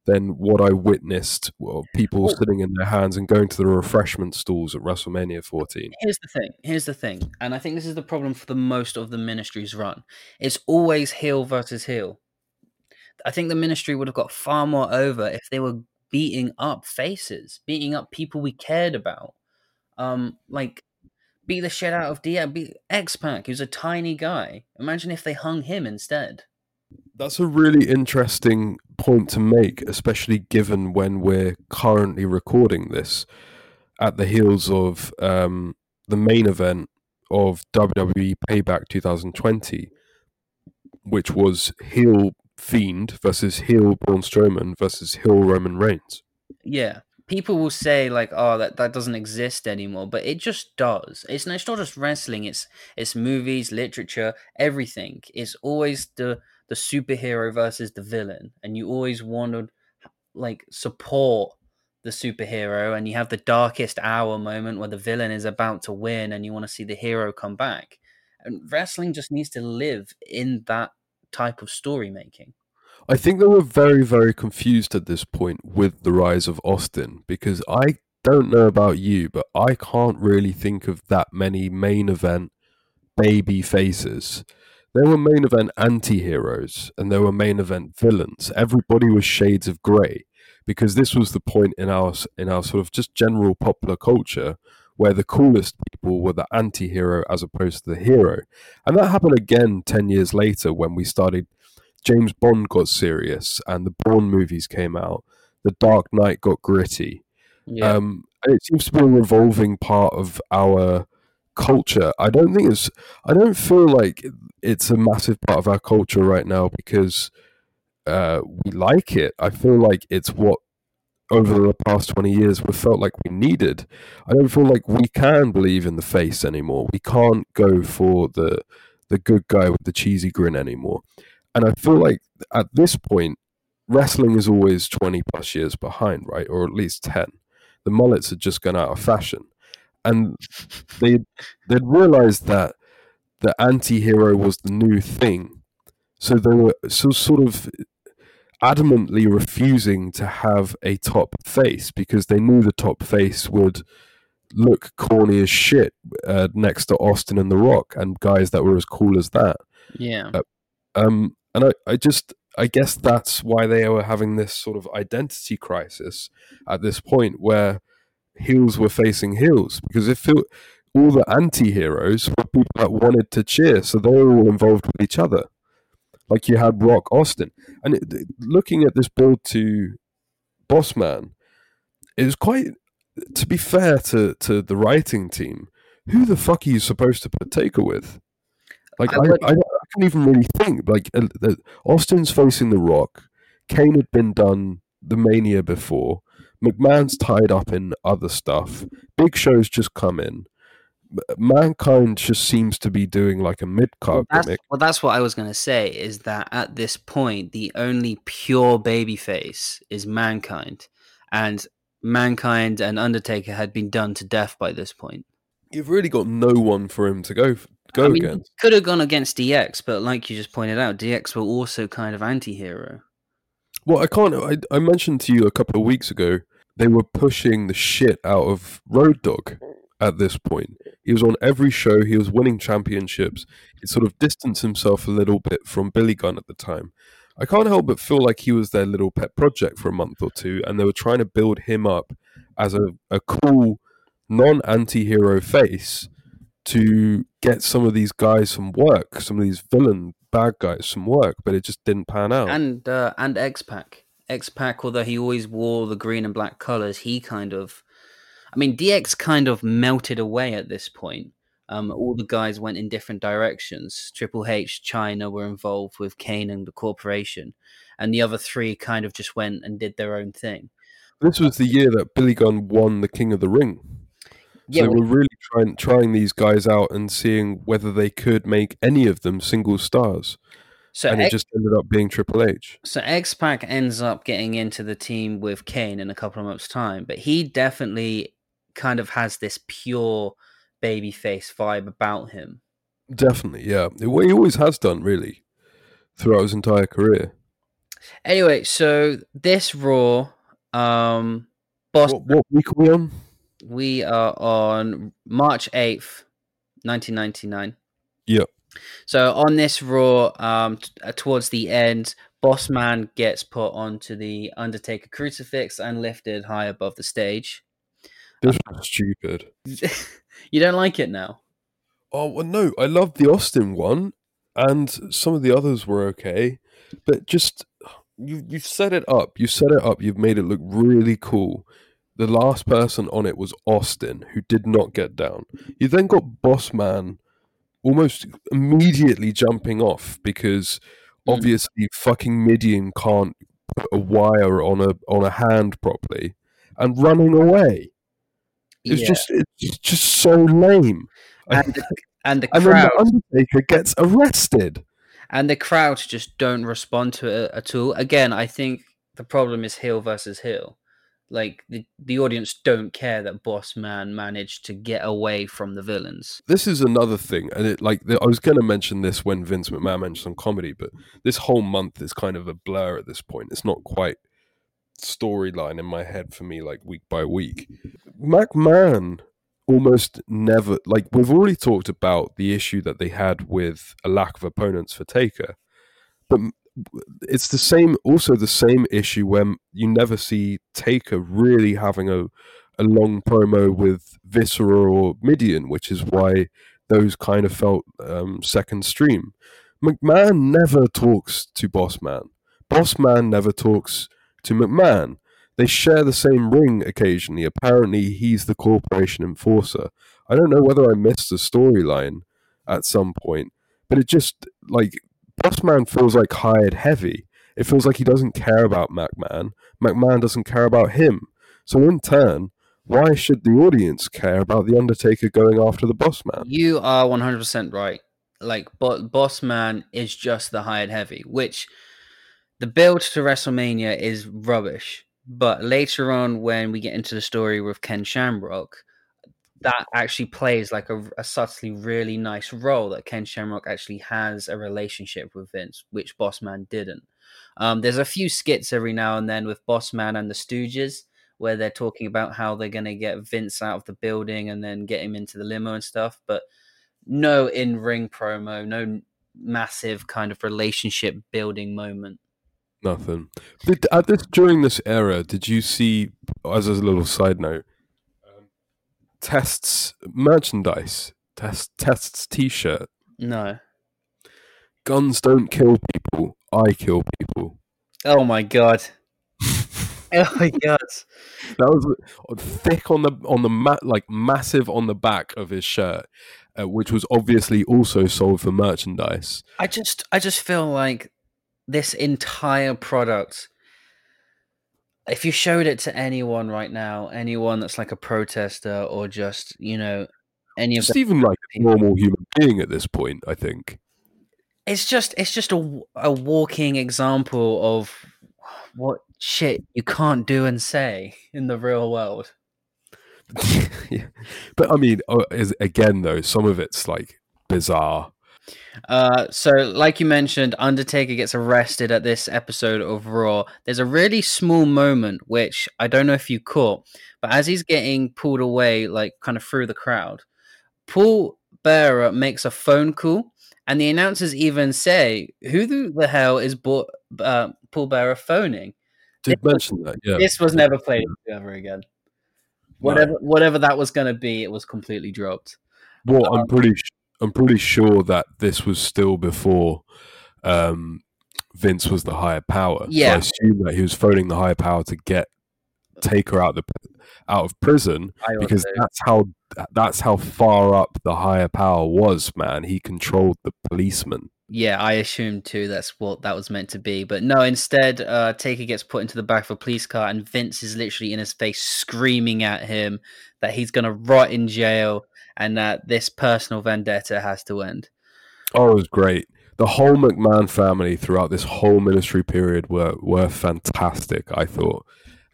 than what I witnessed. Well, people sitting in their hands and going to the refreshment stalls at WrestleMania fourteen. Here's the thing. Here's the thing. And I think this is the problem for the most of the Ministry's run. It's always heel versus heel. I think the Ministry would have got far more over if they were beating up faces, beating up people we cared about. Um, like, beat the shit out of D M, beat X-Pac, who's a tiny guy. Imagine if they hung him instead. That's a really interesting point to make, especially given when we're currently recording this at the heels of um, the main event of W W E Payback two thousand twenty, which was heel Fiend versus heel Braun Strowman versus heel Roman Reigns. Yeah. People will say, like, oh, that, that doesn't exist anymore, but it just does. It's not, it's not just wrestling, it's it's movies, literature, everything. It's always the, the superhero versus the villain, and you always want to, like, support the superhero, and you have the darkest hour moment where the villain is about to win, and you want to see the hero come back. And wrestling just needs to live in that type of story making. I think they were very, very confused at this point with the rise of Austin, because I don't know about you, but I can't really think of that many main event baby faces. There were main event anti-heroes and there were main event villains. Everybody was shades of grey, because this was the point in our in our sort of just general popular culture where the coolest people were the anti-hero as opposed to the hero. And that happened again ten years later when we started... James Bond got serious and the Bourne movies came out. The Dark Knight got gritty. Yeah. Um, and it seems to be a revolving part of our culture. I don't think it's... I don't feel like it's a massive part of our culture right now because uh, we like it. I feel like it's what, over the past twenty years, we felt like we needed. I don't feel like we can believe in the face anymore. We can't go for the the good guy with the cheesy grin anymore. And I feel like at this point, wrestling is always twenty plus years behind, right? Or at least ten. The mullets had just gone out of fashion. And they, they'd realized that the anti-hero was the new thing. So they were so sort of adamantly refusing to have a top face because they knew the top face would look corny as shit uh, next to Austin and The Rock and guys that were as cool as that. Yeah. Uh, um. And I, I just, I guess that's why they were having this sort of identity crisis at this point where heels were facing heels. Because if it, all the anti-heroes were people that wanted to cheer, so they were all involved with each other. Like you had Rock Austin. And it, looking at this build to Boss Man, it was quite, to be fair to, to the writing team, who the fuck are you supposed to put Taker with? Like, I, would... I, I, I can't even really think. Like, uh, the, Austin's facing The Rock. Kane had been done the Mania before. McMahon's tied up in other stuff. Big Show's just come in. Mankind just seems to be doing, like, a mid-card well, gimmick. Well, that's what I was going to say, is that at this point, the only pure babyface is Mankind. And Mankind and Undertaker had been done to death by this point. You've really got no one for him to go for. Go I mean, again. Could have gone against D X, but like you just pointed out, D X were also kind of anti-hero. Well, I can't... I, I mentioned to you a couple of weeks ago, they were pushing the shit out of Road Dogg at this point. He was on every show. He was winning championships. He sort of distanced himself a little bit from Billy Gunn at the time. I can't help but feel like he was their little pet project for a month or two, and they were trying to build him up as a, a cool, non-anti-hero face to get some of these guys some work, some of these villain bad guys some work, but it just didn't pan out. And uh, and X-Pac. X-Pac, although he always wore the green and black colours, he kind of... I mean, D X kind of melted away at this point. Um, all the guys went in different directions. Triple H, China were involved with Kane and the corporation, and the other three kind of just went and did their own thing. This was the year that Billy Gunn won the King of the Ring. So yeah, we're really trying trying these guys out and seeing whether they could make any of them single stars. So and X- it just ended up being Triple H. So X-Pac ends up getting into the team with Kane in a couple of months' time, but he definitely kind of has this pure babyface vibe about him. Definitely, yeah. What he always has done, really, throughout his entire career. Anyway, so this Raw... Um, Boston- what, what week are we on? We are on March eighth, nineteen ninety-nine. Yeah. So on this Raw, um, t- towards the end, Boss Man gets put onto the Undertaker crucifix and lifted high above the stage. This was uh, stupid. You don't like it now? Oh, well, no. I loved the Austin one, and some of the others were okay. But just, you, you've set it up. You've set it up. You've made it look really cool. The last person on it was Austin, who did not get down. You then got Boss Man almost immediately jumping off because obviously mm. fucking Mideon can't put a wire on a on a hand properly, and running away. It's yeah. just it's just so lame. And the, and the and crowd, then the Undertaker gets arrested, and the crowd just don't respond to it at all. Again, I think the problem is heel versus heel. Like, the, the audience don't care that Boss Man managed to get away from the villains. This is another thing, and it like I was going to mention this when Vince McMahon mentioned on comedy, but this whole month is kind of a blur at this point. It's not quite storyline in my head for me, like week by week. McMahon almost never, like we've already talked about the issue that they had with a lack of opponents for Taker, but it's the same, also the same issue when you never see Taker really having a, a long promo with Viscera or Mideon, which is why those kind of felt um, second stream. McMahon never talks to Boss Man. Boss Man never talks to McMahon. They share the same ring occasionally. Apparently, he's the corporation enforcer. I don't know whether I missed the storyline at some point, but it just, like, Boss Man feels like hired heavy. It feels like he doesn't care about McMahon. McMahon doesn't care about him. So in turn, why should the audience care about The Undertaker going after the Boss Man? You are one hundred percent right. Like, Bo- Boss Man is just the hired heavy, which the build to WrestleMania is rubbish. But later on, when we get into the story with Ken Shamrock, that actually plays like a, a subtly really nice role that Ken Shamrock actually has a relationship with Vince, which Boss Man didn't. Um, there's a few skits every now and then with Boss Man and the Stooges where they're talking about how they're going to get Vince out of the building and then get him into the limo and stuff, but no in-ring promo, no massive kind of relationship building moment. Nothing. Did, at this, during this era, did you see, as a little side note, Tests merchandise, test Tests t-shirt? No. Guns don't kill people, I kill people. Oh my god. Oh my god. That was thick on the on the mat, like massive on the back of his shirt, uh, which was obviously also sold for merchandise. I just I just feel like this entire product, if you showed it to anyone right now, anyone that's like a protester or just, you know, any of just even like a normal human being at this point, I think it's just it's just a, a walking example of what shit you can't do and say in the real world. Yeah. But I mean, again, though, some of it's like bizarre. Uh, so like you mentioned, Undertaker gets arrested at this episode of Raw. There's a really small moment, which I don't know if you caught, but as he's getting pulled away, like kind of through the crowd, Paul Bearer makes a phone call, and the announcers even say, who the hell is Bo- uh, Paul Bearer phoning? Did mention that, yeah. This was never played ever again. Whatever, no. whatever that was going to be, it was completely dropped. Well, um, I'm pretty sure. I'm pretty sure that this was still before um, Vince was the higher power. Yeah. So I assume that he was phoning the higher power to get Taker out the out of prison, because that's how that's how far up the higher power was. Man, he controlled the policeman. Yeah, I assumed too. That's what that was meant to be. But no, instead, uh, Taker gets put into the back of a police car, and Vince is literally in his face screaming at him that he's going to rot in jail and that this personal vendetta has to end. Oh, it was great. The whole McMahon family throughout this whole ministry period were, were fantastic, I thought.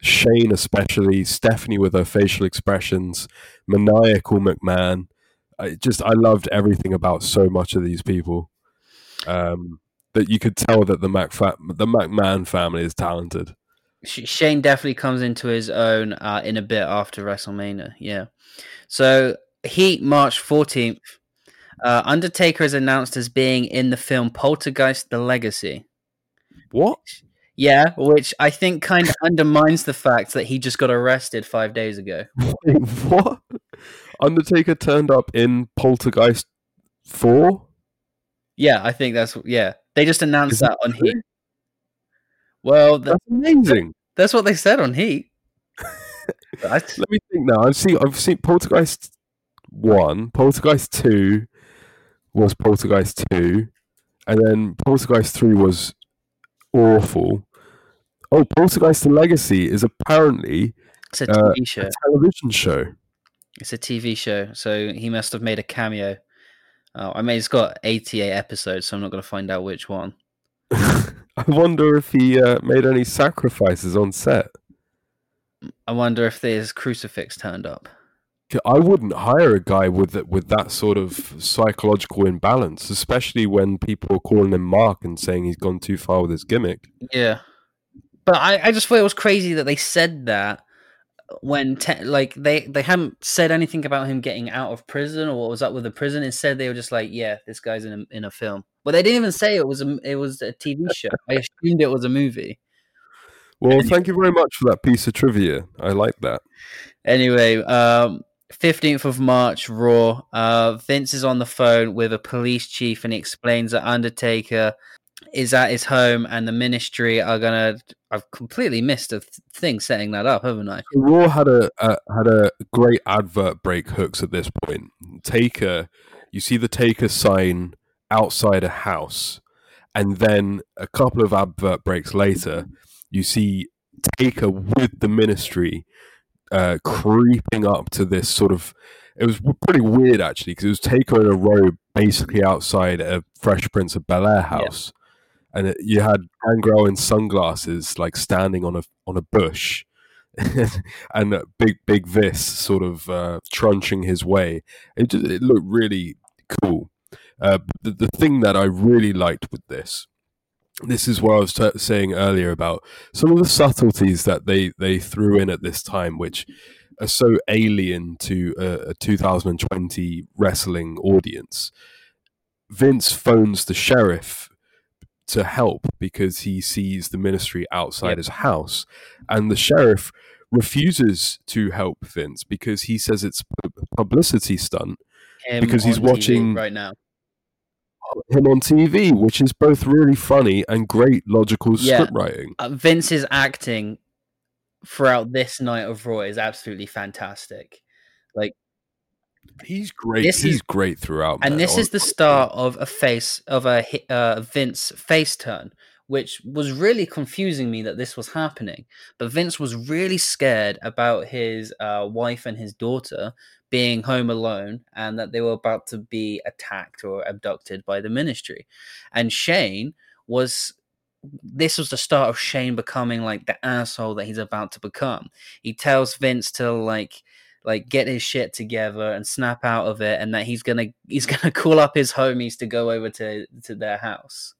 Shane especially, Stephanie with her facial expressions, maniacal McMahon. I just, I loved everything about so much of these people. Um, that you could tell that the Mac fa- the McMahon family is talented. Shane definitely comes into his own uh, in a bit after WrestleMania. Yeah, so Heat March fourteenth. Uh, Undertaker is announced as being in the film Poltergeist: The Legacy. What? Yeah, which I think kind of undermines the fact that he just got arrested five days ago. Wait, what? Undertaker turned up in Poltergeist four? Yeah, I think that's, yeah. They just announced that, that on Heat. Well, the, that's amazing. That's what they said on Heat. Right. Let me think now. I've seen, I've seen Poltergeist one, Poltergeist two was Poltergeist two, and then Poltergeist three was awful. Oh, Poltergeist: The Legacy is apparently it's a T V uh, show, a television show. It's a T V show, so he must have made a cameo. Oh, I mean, it's got eighty-eight episodes, so I'm not going to find out which one. I wonder if he uh, made any sacrifices on set. I wonder if his crucifix turned up. I wouldn't hire a guy with that, with that sort of psychological imbalance, especially when people are calling him Mark and saying he's gone too far with his gimmick. Yeah. But I, I just thought it was crazy that they said that when te- like they, they hadn't said anything about him getting out of prison or what was up with the prison. Instead, they were just like, yeah, this guy's in a, in a film. Well, they didn't even say it was a, it was a T V show. I assumed it was a movie. Well, thank you very much for that piece of trivia. I like that. Anyway, um, fifteenth of March, Raw. Uh, Vince is on the phone with a police chief, and he explains that Undertaker is at his home, and the Ministry are gonna. I've completely missed a th- thing setting that up, haven't I? Raw had a uh, had a great advert break hooks at this point. Taker, you see the Taker sign outside a house, and then a couple of advert breaks later, you see Taker with the Ministry uh, creeping up to this sort of... It was pretty weird, actually, because it was Taker in a robe basically outside a Fresh Prince of Bel-Air house. Yeah. And it, you had Gangrel in sunglasses, like, standing on a on a bush. And uh, Big Big Vis sort of uh, trunching his way. It, just, it looked really cool. Uh, the, the thing that I really liked with this... This is what I was t- saying earlier about some of the subtleties that they, they threw in at this time, which are so alien to a, a two thousand twenty wrestling audience. Vince phones the sheriff to help because he sees the Ministry outside yep. his house, and the sheriff refuses to help Vince because he says it's a publicity stunt Him because he's watching... T V right now. Him on T V, which is both really funny and great logical yeah. script writing. Uh, Vince's acting throughout this night of Raw is absolutely fantastic. Like he's great. He's is, great throughout, and man, this honestly. is the start of a face of a uh, Vince face turn, which was really confusing me that this was happening. But Vince was really scared about his uh, wife and his daughter being home alone and that they were about to be attacked or abducted by the Ministry. And Shane was, this was the start of Shane becoming like the asshole that he's about to become. He tells Vince to like, like get his shit together and snap out of it, and that he's going to, he's going to call up his homies to go over to, to their house.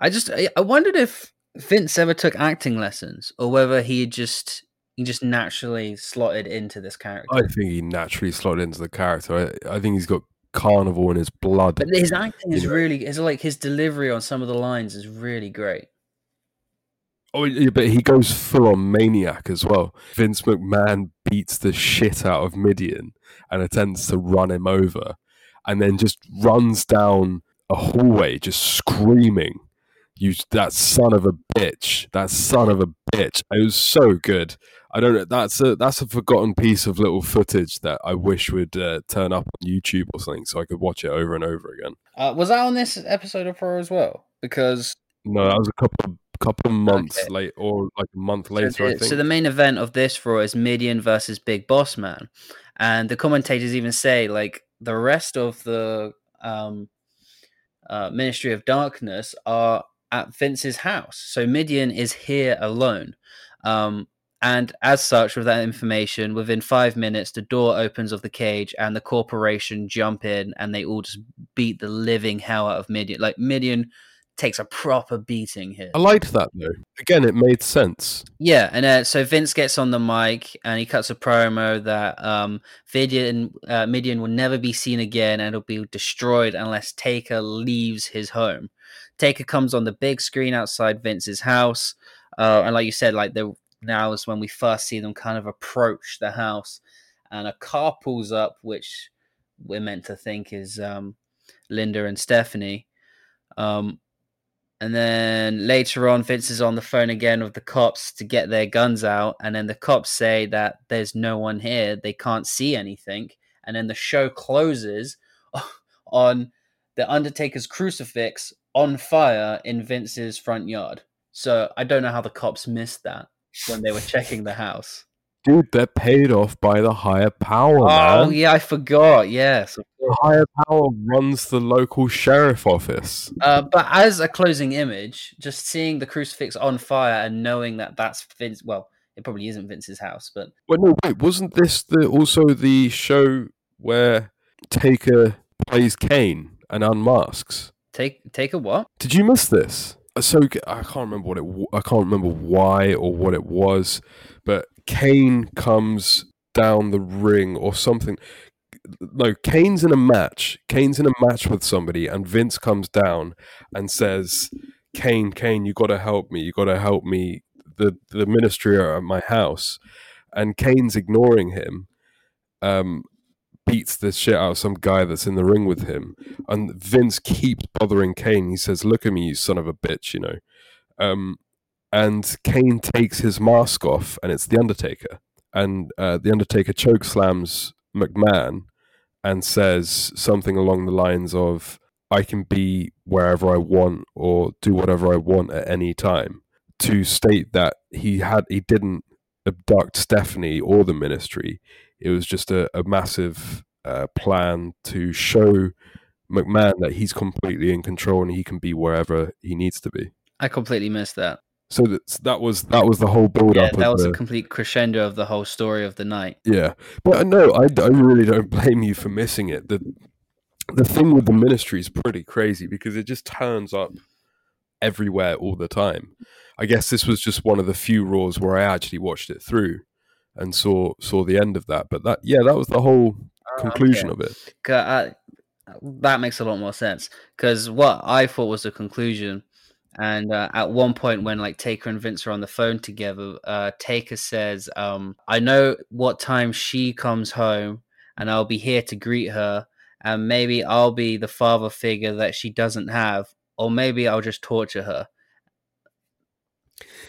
I just, I wondered if Vince ever took acting lessons or whether he just... He just naturally slotted into this character. I think he naturally slotted into the character. I, I think he's got carnival in his blood. But his acting is really, it's like his delivery on some of the lines is really great. Oh, but he goes full on maniac as well. Vince McMahon beats the shit out of Mideon and attempts to run him over, and then just runs down a hallway just screaming, "You that son of a bitch! That son of a bitch!" It was so good. I don't know. That's a that's a forgotten piece of little footage that I wish would uh, turn up on YouTube or something, so I could watch it over and over again. Uh, was that on this episode of Raw as well? Because no, that was a couple couple months okay. late, or like a month later. So, I think. So the main event of this Raw is Mideon versus Big Boss Man, and the commentators even say like the rest of the um, uh, Ministry of Darkness are at Vince's house, so Mideon is here alone. Um, And as such, with that information, within five minutes, the door opens of the cage and the corporation jump in and they all just beat the living hell out of Mideon. Like, Mideon takes a proper beating here. I liked that, though. Again, it made sense. Yeah, and uh, so Vince gets on the mic and he cuts a promo that um, Mideon, uh, Mideon will never be seen again, and it'll be destroyed unless Taker leaves his home. Taker comes on the big screen outside Vince's house. Uh, and like you said, like, the now is when we first see them kind of approach the house, and a car pulls up, which we're meant to think is um, Linda and Stephanie. Um, And then later on, Vince is on the phone again with the cops to get their guns out. And then the cops say that there's no one here. They can't see anything. And then the show closes on the Undertaker's crucifix on fire in Vince's front yard. So I don't know how the cops missed that when they were checking the house. Dude, they're paid off by the higher power, oh, man. Oh, yeah, I forgot, yes. The higher power runs the local sheriff office. Uh, but as a closing image, just seeing the crucifix on fire and knowing that that's Vince... Well, it probably isn't Vince's house, but... Well, no, wait, wasn't this the, also the show where Taker plays Kane and unmasks? Take, Taker what? Did you miss this? So I can't remember what it. I can't remember why or what it was, but Kane comes down the ring or something. No, Kane's in a match. Kane's in a match with somebody, and Vince comes down and says, "Kane, Kane, you got to help me. You got to help me. The the ministry are at my house," and Kane's ignoring him. Um. Beats the shit out of some guy that's in the ring with him, and Vince keeps bothering Kane. He says, "Look at me, you son of a bitch," you know. Um, and Kane takes his mask off, and it's the Undertaker. And uh, the Undertaker choke slams McMahon and says something along the lines of, "I can be wherever I want or do whatever I want at any time." To state that he had he didn't abduct Stephanie or the ministry. It was just a, a massive uh, plan to show McMahon that he's completely in control and he can be wherever he needs to be. I completely missed that. So that, that was that was the whole build-up. Yeah, that was the, a complete crescendo of the whole story of the night. Yeah. But no, I, I really don't blame you for missing it. The, the thing with the ministry is pretty crazy because it just turns up everywhere all the time. I guess this was just one of the few Raws where I actually watched it through. And saw saw the end of that, but that yeah, that was the whole conclusion uh, okay. of it. Uh, that makes a lot more sense because what I thought was the conclusion, and uh, at one point when like Taker and Vince are on the phone together, uh, Taker says, um, "I know what time she comes home, and I'll be here to greet her, and maybe I'll be the father figure that she doesn't have, or maybe I'll just torture her."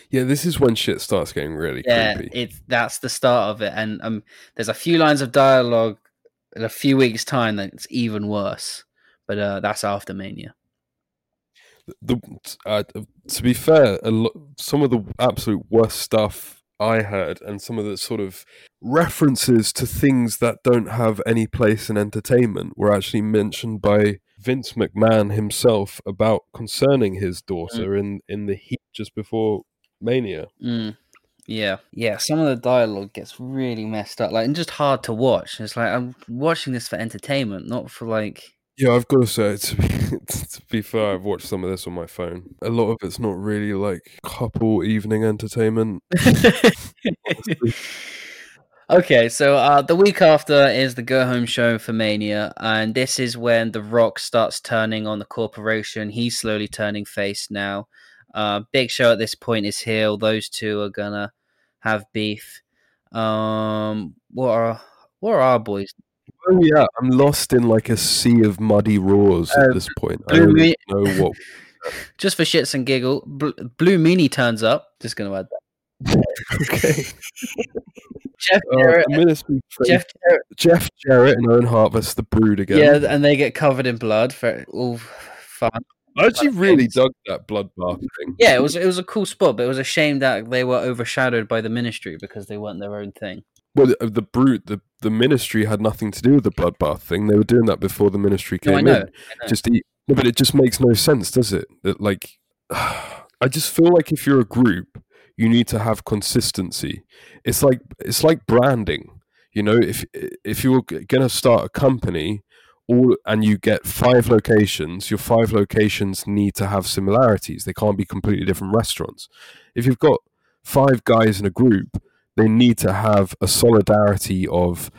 Yeah, this is when shit starts getting really yeah, creepy. Yeah, that's the start of it. And um, there's a few lines of dialogue in a few weeks' time that's even worse. But uh, that's after Mania. The, uh, to be fair, a lo- some of the absolute worst stuff I heard and some of the sort of references to things that don't have any place in entertainment were actually mentioned by Vince McMahon himself about concerning his daughter mm. in, in the heat just before Mania. Mm. Yeah. Yeah. Some of the dialogue gets really messed up, like, and just hard to watch. It's like, I'm watching this for entertainment, not for like... Yeah, I've got to say, to be, to be fair, I've watched some of this on my phone. A lot of it's not really like couple evening entertainment. Okay, so uh, the week after is the go-home show for Mania, and this is when The Rock starts turning on the corporation. He's slowly turning face now. Uh, Big Show at this point is heel. Those two are going to have beef. Um, what are what are our boys? Oh, yeah, I'm lost in like a sea of muddy roars um, at this point. I don't really know what... Just for shits and giggles, Blue Meanie turns up. Just going to add that. Okay. Jeff Jarrett, uh, Ministry, Jeff, Jarrett. Jeff Jarrett and Owen Harvest, The Brood again. Yeah, and they get covered in blood for all fun. I actually but really things. dug that bloodbath thing. Yeah, it was it was a cool spot, but it was a shame that they were overshadowed by the Ministry because they weren't their own thing. Well, the, the Brood, the, the Ministry had nothing to do with the bloodbath thing. They were doing that before the Ministry came no, I know, in. I know. Just eat. No, but it just makes no sense, does it? That like, I just feel like if you're a group, you need to have consistency. It's like it's like branding, you know. If if you're gonna start a company, all and you get five locations, your five locations need to have similarities. They can't be completely different restaurants. If you've got five guys in a group, they need to have a solidarity of,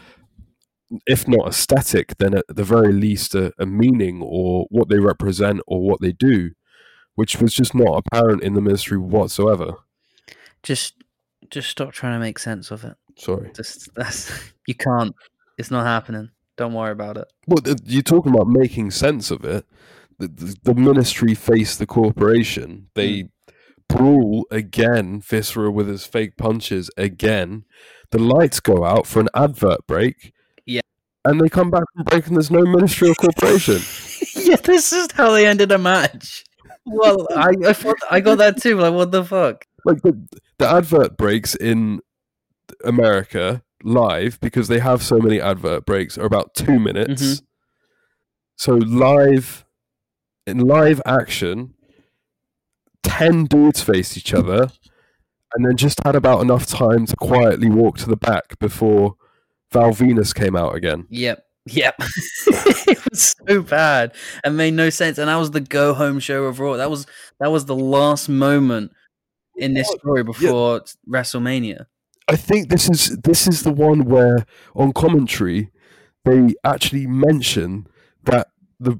if not aesthetic, then at the very least a, a meaning or what they represent or what they do, which was just not apparent in the Ministry whatsoever. Just, just stop trying to make sense of it. Sorry, just that's you can't. It's not happening. Don't worry about it. Well, you're talking about making sense of it. the, the, the ministry face the corporation. They mm. brawl again, Viscera with his fake punches again. The lights go out for an advert break. Yeah. And they come back from break and there's no ministry or corporation. Yeah, this is how they ended a match. Well, I I, thought, I got that too. Like, what the fuck? Like, the, the advert breaks in America live, because they have so many advert breaks, are about two minutes. Mm-hmm. So live, in live action, ten dudes faced each other, and then just had about enough time to quietly walk to the back before Val Venis came out again. Yep. Yep. It was so bad and made no sense. And that was the go home show of Raw. That was that was the last moment in this story before yep. WrestleMania. I think this is this is the one where on commentary they actually mention that the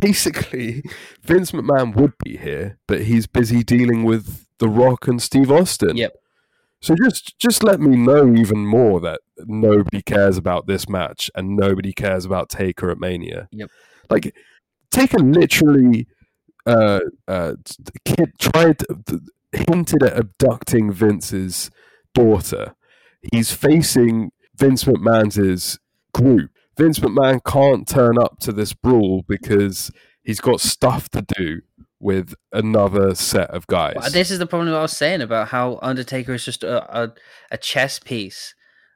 basically Vince McMahon would be here, but he's busy dealing with The Rock and Steve Austin. Yep. So just just let me know even more that nobody cares about this match and nobody cares about Taker at Mania. Yep. Like, Taker literally uh, uh, kid tried hinted at abducting Vince's daughter. He's facing Vince McMahon's group. Vince McMahon can't turn up to this brawl because he's got stuff to do with another set of guys. Well, this is the problem I was saying about how Undertaker is just a, a, a chess piece.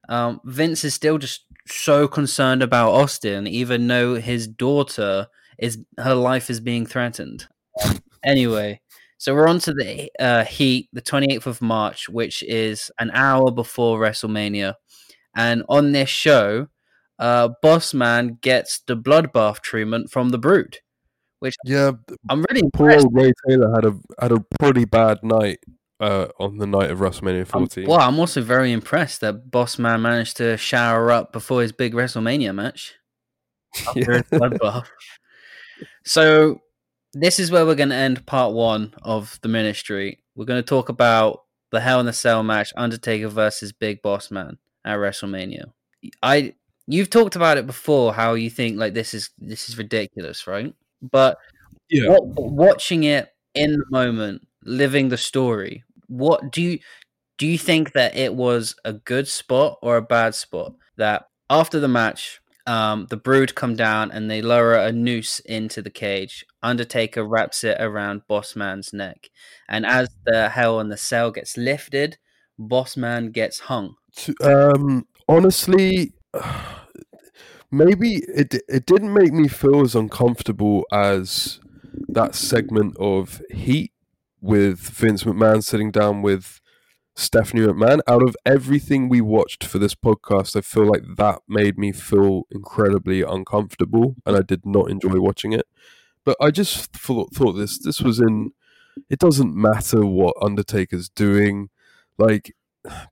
Um, Vince is still just so concerned about Austin, even though his daughter, is her life is being threatened. Anyway, so we're on to the uh, Heat, the twenty-eighth of March, which is an hour before WrestleMania. And on this show, uh, Boss Man gets the bloodbath treatment from The Brood. Which yeah, I'm really impressed. Poor Ray Taylor had a had a pretty bad night uh, on the night of WrestleMania fourteen. Um, well, I'm also very impressed that Boss Man managed to shower up before his big WrestleMania match. After his bloodbath. So this is where we're going to end part one of the Ministry. We're going to talk about the Hell in a Cell match, Undertaker versus Big Boss Man at WrestleMania. I you've talked about it before, how you think like this is this is ridiculous, right? But yeah. what, watching it in the moment, living the story, what do you do? You think that it was a good spot or a bad spot? That after the match, um, the Brood come down and they lower a noose into the cage. Undertaker wraps it around Boss Man's neck, and as the Hell in the Cell gets lifted, Boss Man gets hung. Um, honestly. Maybe it it didn't make me feel as uncomfortable as that segment of Heat with Vince McMahon sitting down with Stephanie McMahon. Out of everything we watched for this podcast, I feel like that made me feel incredibly uncomfortable, and I did not enjoy watching it. But I just thought thought this this was in. It doesn't matter what Undertaker's doing, like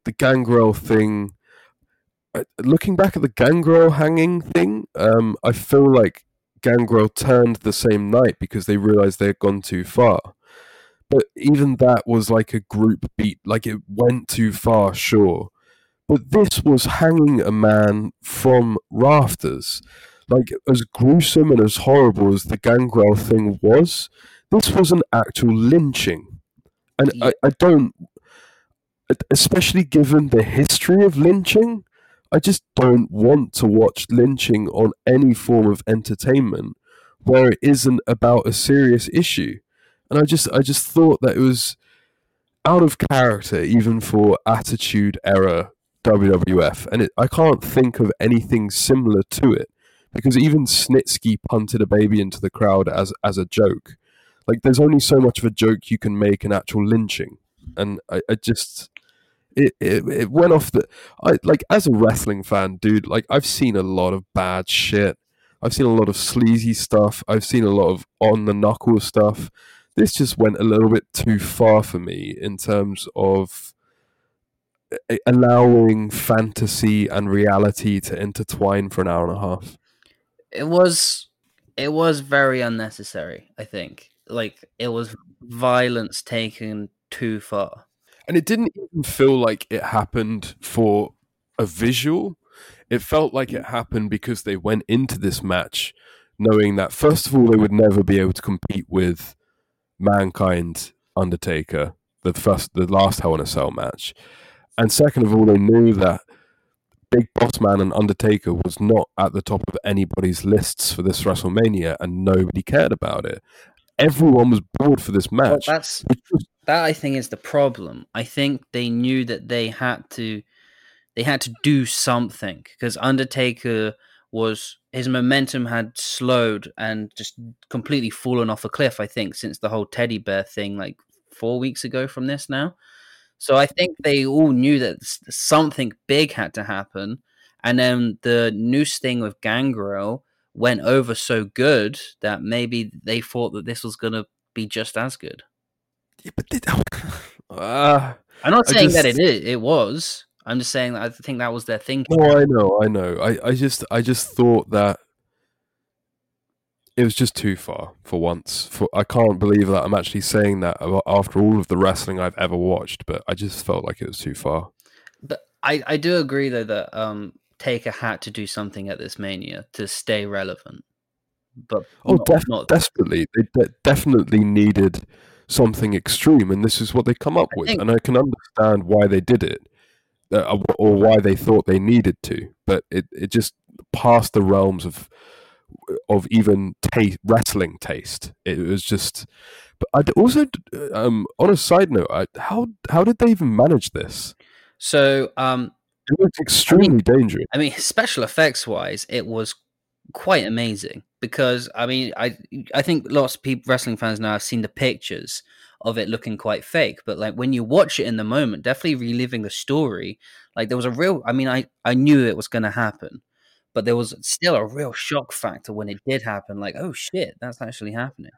the Gangrel thing. Looking back at the Gangrel hanging thing, um, I feel like Gangrel turned the same night because they realized they had gone too far. But even that was like a group beat, like it went too far, sure. But this was hanging a man from rafters. Like, as gruesome and as horrible as the Gangrel thing was, this was an actual lynching. And I, I don't, especially given the history of lynching, I just don't want to watch lynching on any form of entertainment where it isn't about a serious issue. And I just I just thought that it was out of character, even for Attitude Era W W F. And it, I can't think of anything similar to it, because even Snitsky punted a baby into the crowd as, as a joke. Like, there's only so much of a joke you can make an actual lynching. And I, I just... It, it it went off the I like as a wrestling fan, dude. Like, I've seen a lot of bad shit. I've seen a lot of sleazy stuff. I've seen a lot of on the knuckle stuff. This just went a little bit too far for me in terms of allowing fantasy and reality to intertwine for an hour and a half. It was it was very unnecessary. I think like it was violence taken too far. And it didn't even feel like it happened for a visual. It felt like it happened because they went into this match knowing that, first of all, they would never be able to compete with Mankind, Undertaker, the first, the last Hell in a Cell match. And second of all, they knew that Big Boss Man and Undertaker was not at the top of anybody's lists for this WrestleMania, and nobody cared about it. Everyone was bored for this match. Well, that's, that, I think, is the problem. I think they knew that they had to they had to do something, because Undertaker was, his momentum had slowed and just completely fallen off a cliff, I think, since the whole teddy bear thing like four weeks ago from this now. So I think they all knew that something big had to happen. And then the noose thing with Gangrel went over so good that maybe they thought that this was going to be just as good. Yeah, but they, uh, I'm not saying just, that it is, it was. I'm just saying that I think that was their thinking. No, I know, I know. I, I just I just thought that it was just too far for once. For I can't believe that I'm actually saying that after all of the wrestling I've ever watched, but I just felt like it was too far. But I, I do agree, though, that um, Taker had to do something at this Mania to stay relevant. But oh, not, def- not... desperately. They de- definitely needed something extreme, and this is what they come up I with. Think... And I can understand why they did it, uh, or why they thought they needed to, but it, it just passed the realms of... of even taste, wrestling taste. It was just. But I'd also, um, on a side note, I, how how did they even manage this? So um, it was extremely I mean, dangerous. I mean, special effects wise, it was quite amazing, because I mean, I I think lots of people, wrestling fans now, have seen the pictures of it looking quite fake, but like when you watch it in the moment, definitely reliving the story. Like there was a real. I mean, I I knew it was going to happen, but there was still a real shock factor when it did happen. Like, oh shit, that's actually happening.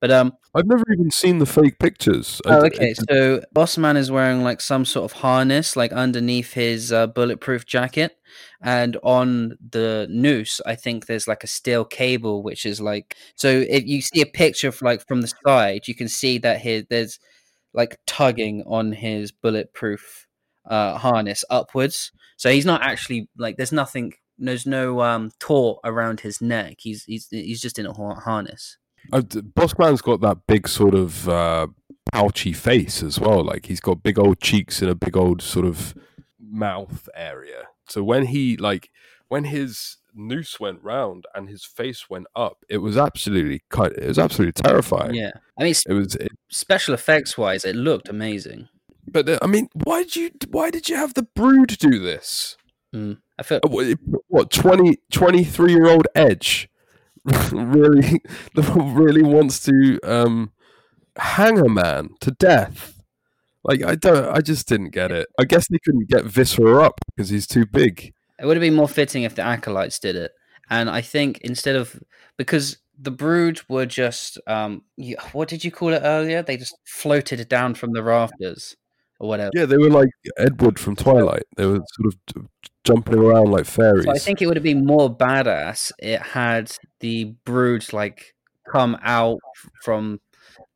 But um, I've never even seen the fake pictures. Oh, okay. So Bossman is wearing like some sort of harness, like underneath his uh, bulletproof jacket, and on the noose, I think there's like a steel cable, which is like. So if you see a picture of, like from the side, you can see that here there's like tugging on his bulletproof uh, harness upwards. So he's not actually like. There's nothing. There's no um, taut around his neck. He's he's he's just in a harness. Uh, Bossman's got that big sort of uh, pouchy face as well. Like he's got big old cheeks and a big old sort of mouth area. So when he like when his noose went round and his face went up, it was absolutely cut. It was absolutely terrifying. Yeah, I mean, it was it, special effects wise, it looked amazing. But uh, I mean, why did you why did you have the Brood do this? Mm. I feel what twenty twenty-three year old Edge really really wants to um, hang a man to death. Like I don't, I just didn't get it. I guess they couldn't get Viscera up because he's too big. It would have been more fitting if the Acolytes did it, and I think instead of because the Brood were just um, what did you call it earlier? They just floated down from the rafters. Or whatever. Yeah, they were like Edward from Twilight. They were sort of jumping around like fairies. So I think it would have been more badass. It had the Brood like come out from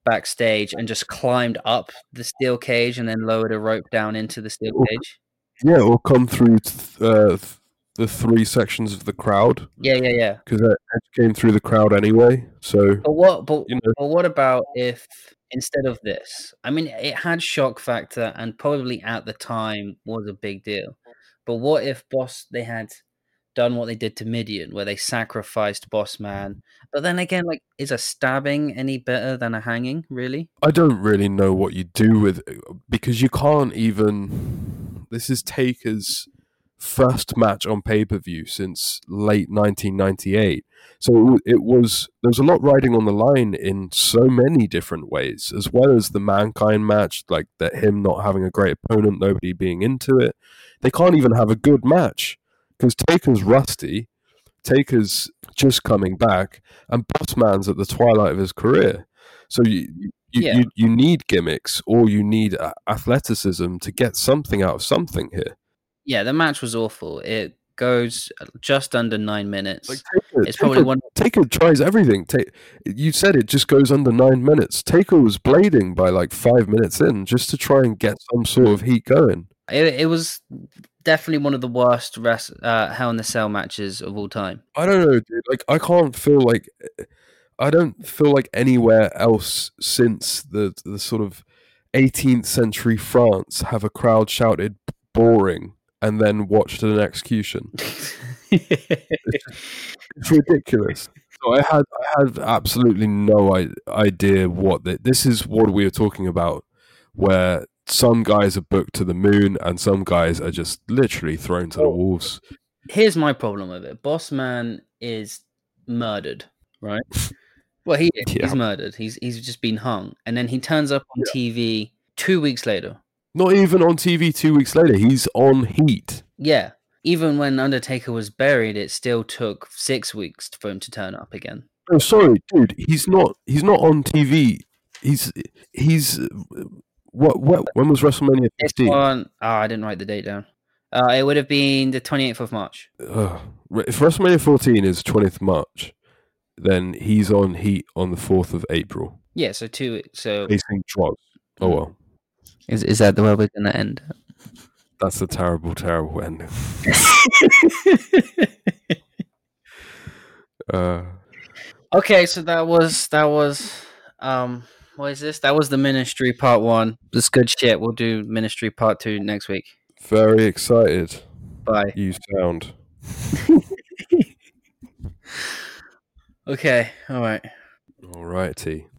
backstage and just climbed up the steel cage and then lowered a rope down into the steel or, cage. Yeah, or come through th- uh, th- the three sections of the crowd. Yeah, yeah, yeah. Because Edge came through the crowd anyway. So, but what? But, you know. But what about if? Instead of this, I mean, it had shock factor and probably at the time was a big deal. But what if Boss, they had done what they did to Mideon, where they sacrificed Boss Man? But then again, like, is a stabbing any better than a hanging, really? I don't really know what you do with it, because you can't even. This is Taker's first match on pay-per-view since late nineteen ninety-eight, so it was there was a lot riding on the line in so many different ways, as well as the Mankind match, like that him not having a great opponent, nobody being into it. They can't even have a good match because Taker's rusty, Taker's just coming back, and Bossman's at the twilight of his career. So you you, yeah. you you need gimmicks or you need athleticism to get something out of something here. Yeah, the match was awful. It goes just under nine minutes. Like, Taker, it's probably Taker, one. Taker tries everything. Taker, you said it just goes under nine minutes. Taker was blading by like five minutes in just to try and get some sort of heat going. It, it was definitely one of the worst rest, uh, Hell in a Cell matches of all time. I don't know, dude. Like, I can't feel like I don't feel like anywhere else since the the sort of eighteenth century France have a crowd shouted boring and then watched an execution. It's, it's ridiculous. So I had I had absolutely no I- idea what the, this is. What we were talking about, where some guys are booked to the moon and some guys are just literally thrown to the wolves. Here's my problem with it: Boss Man is murdered, right? Well, he is. Yeah. He's murdered. He's he's just been hung, and then he turns up on yeah. T V two weeks later. Not even on T V two weeks later. He's on Heat. Yeah. Even when Undertaker was buried, it still took six weeks for him to turn up again. Oh, sorry, dude. He's not. He's not on T V. He's. He's. What? What? When was WrestleMania fifteen? This one, oh, I didn't write the date down. Uh, it would have been the twenty-eighth of March. Uh, if WrestleMania fourteen is twentieth March, then he's on Heat on the fourth of April. Yeah. So two. So facing Droz. Oh well. Is is that the way we're gonna end? That's a terrible, terrible ending. uh, okay, so that was that was um, what is this? That was the Ministry Part One. This good shit. We'll do Ministry Part Two next week. Very excited. Bye. You sound. Okay. All right. All righty.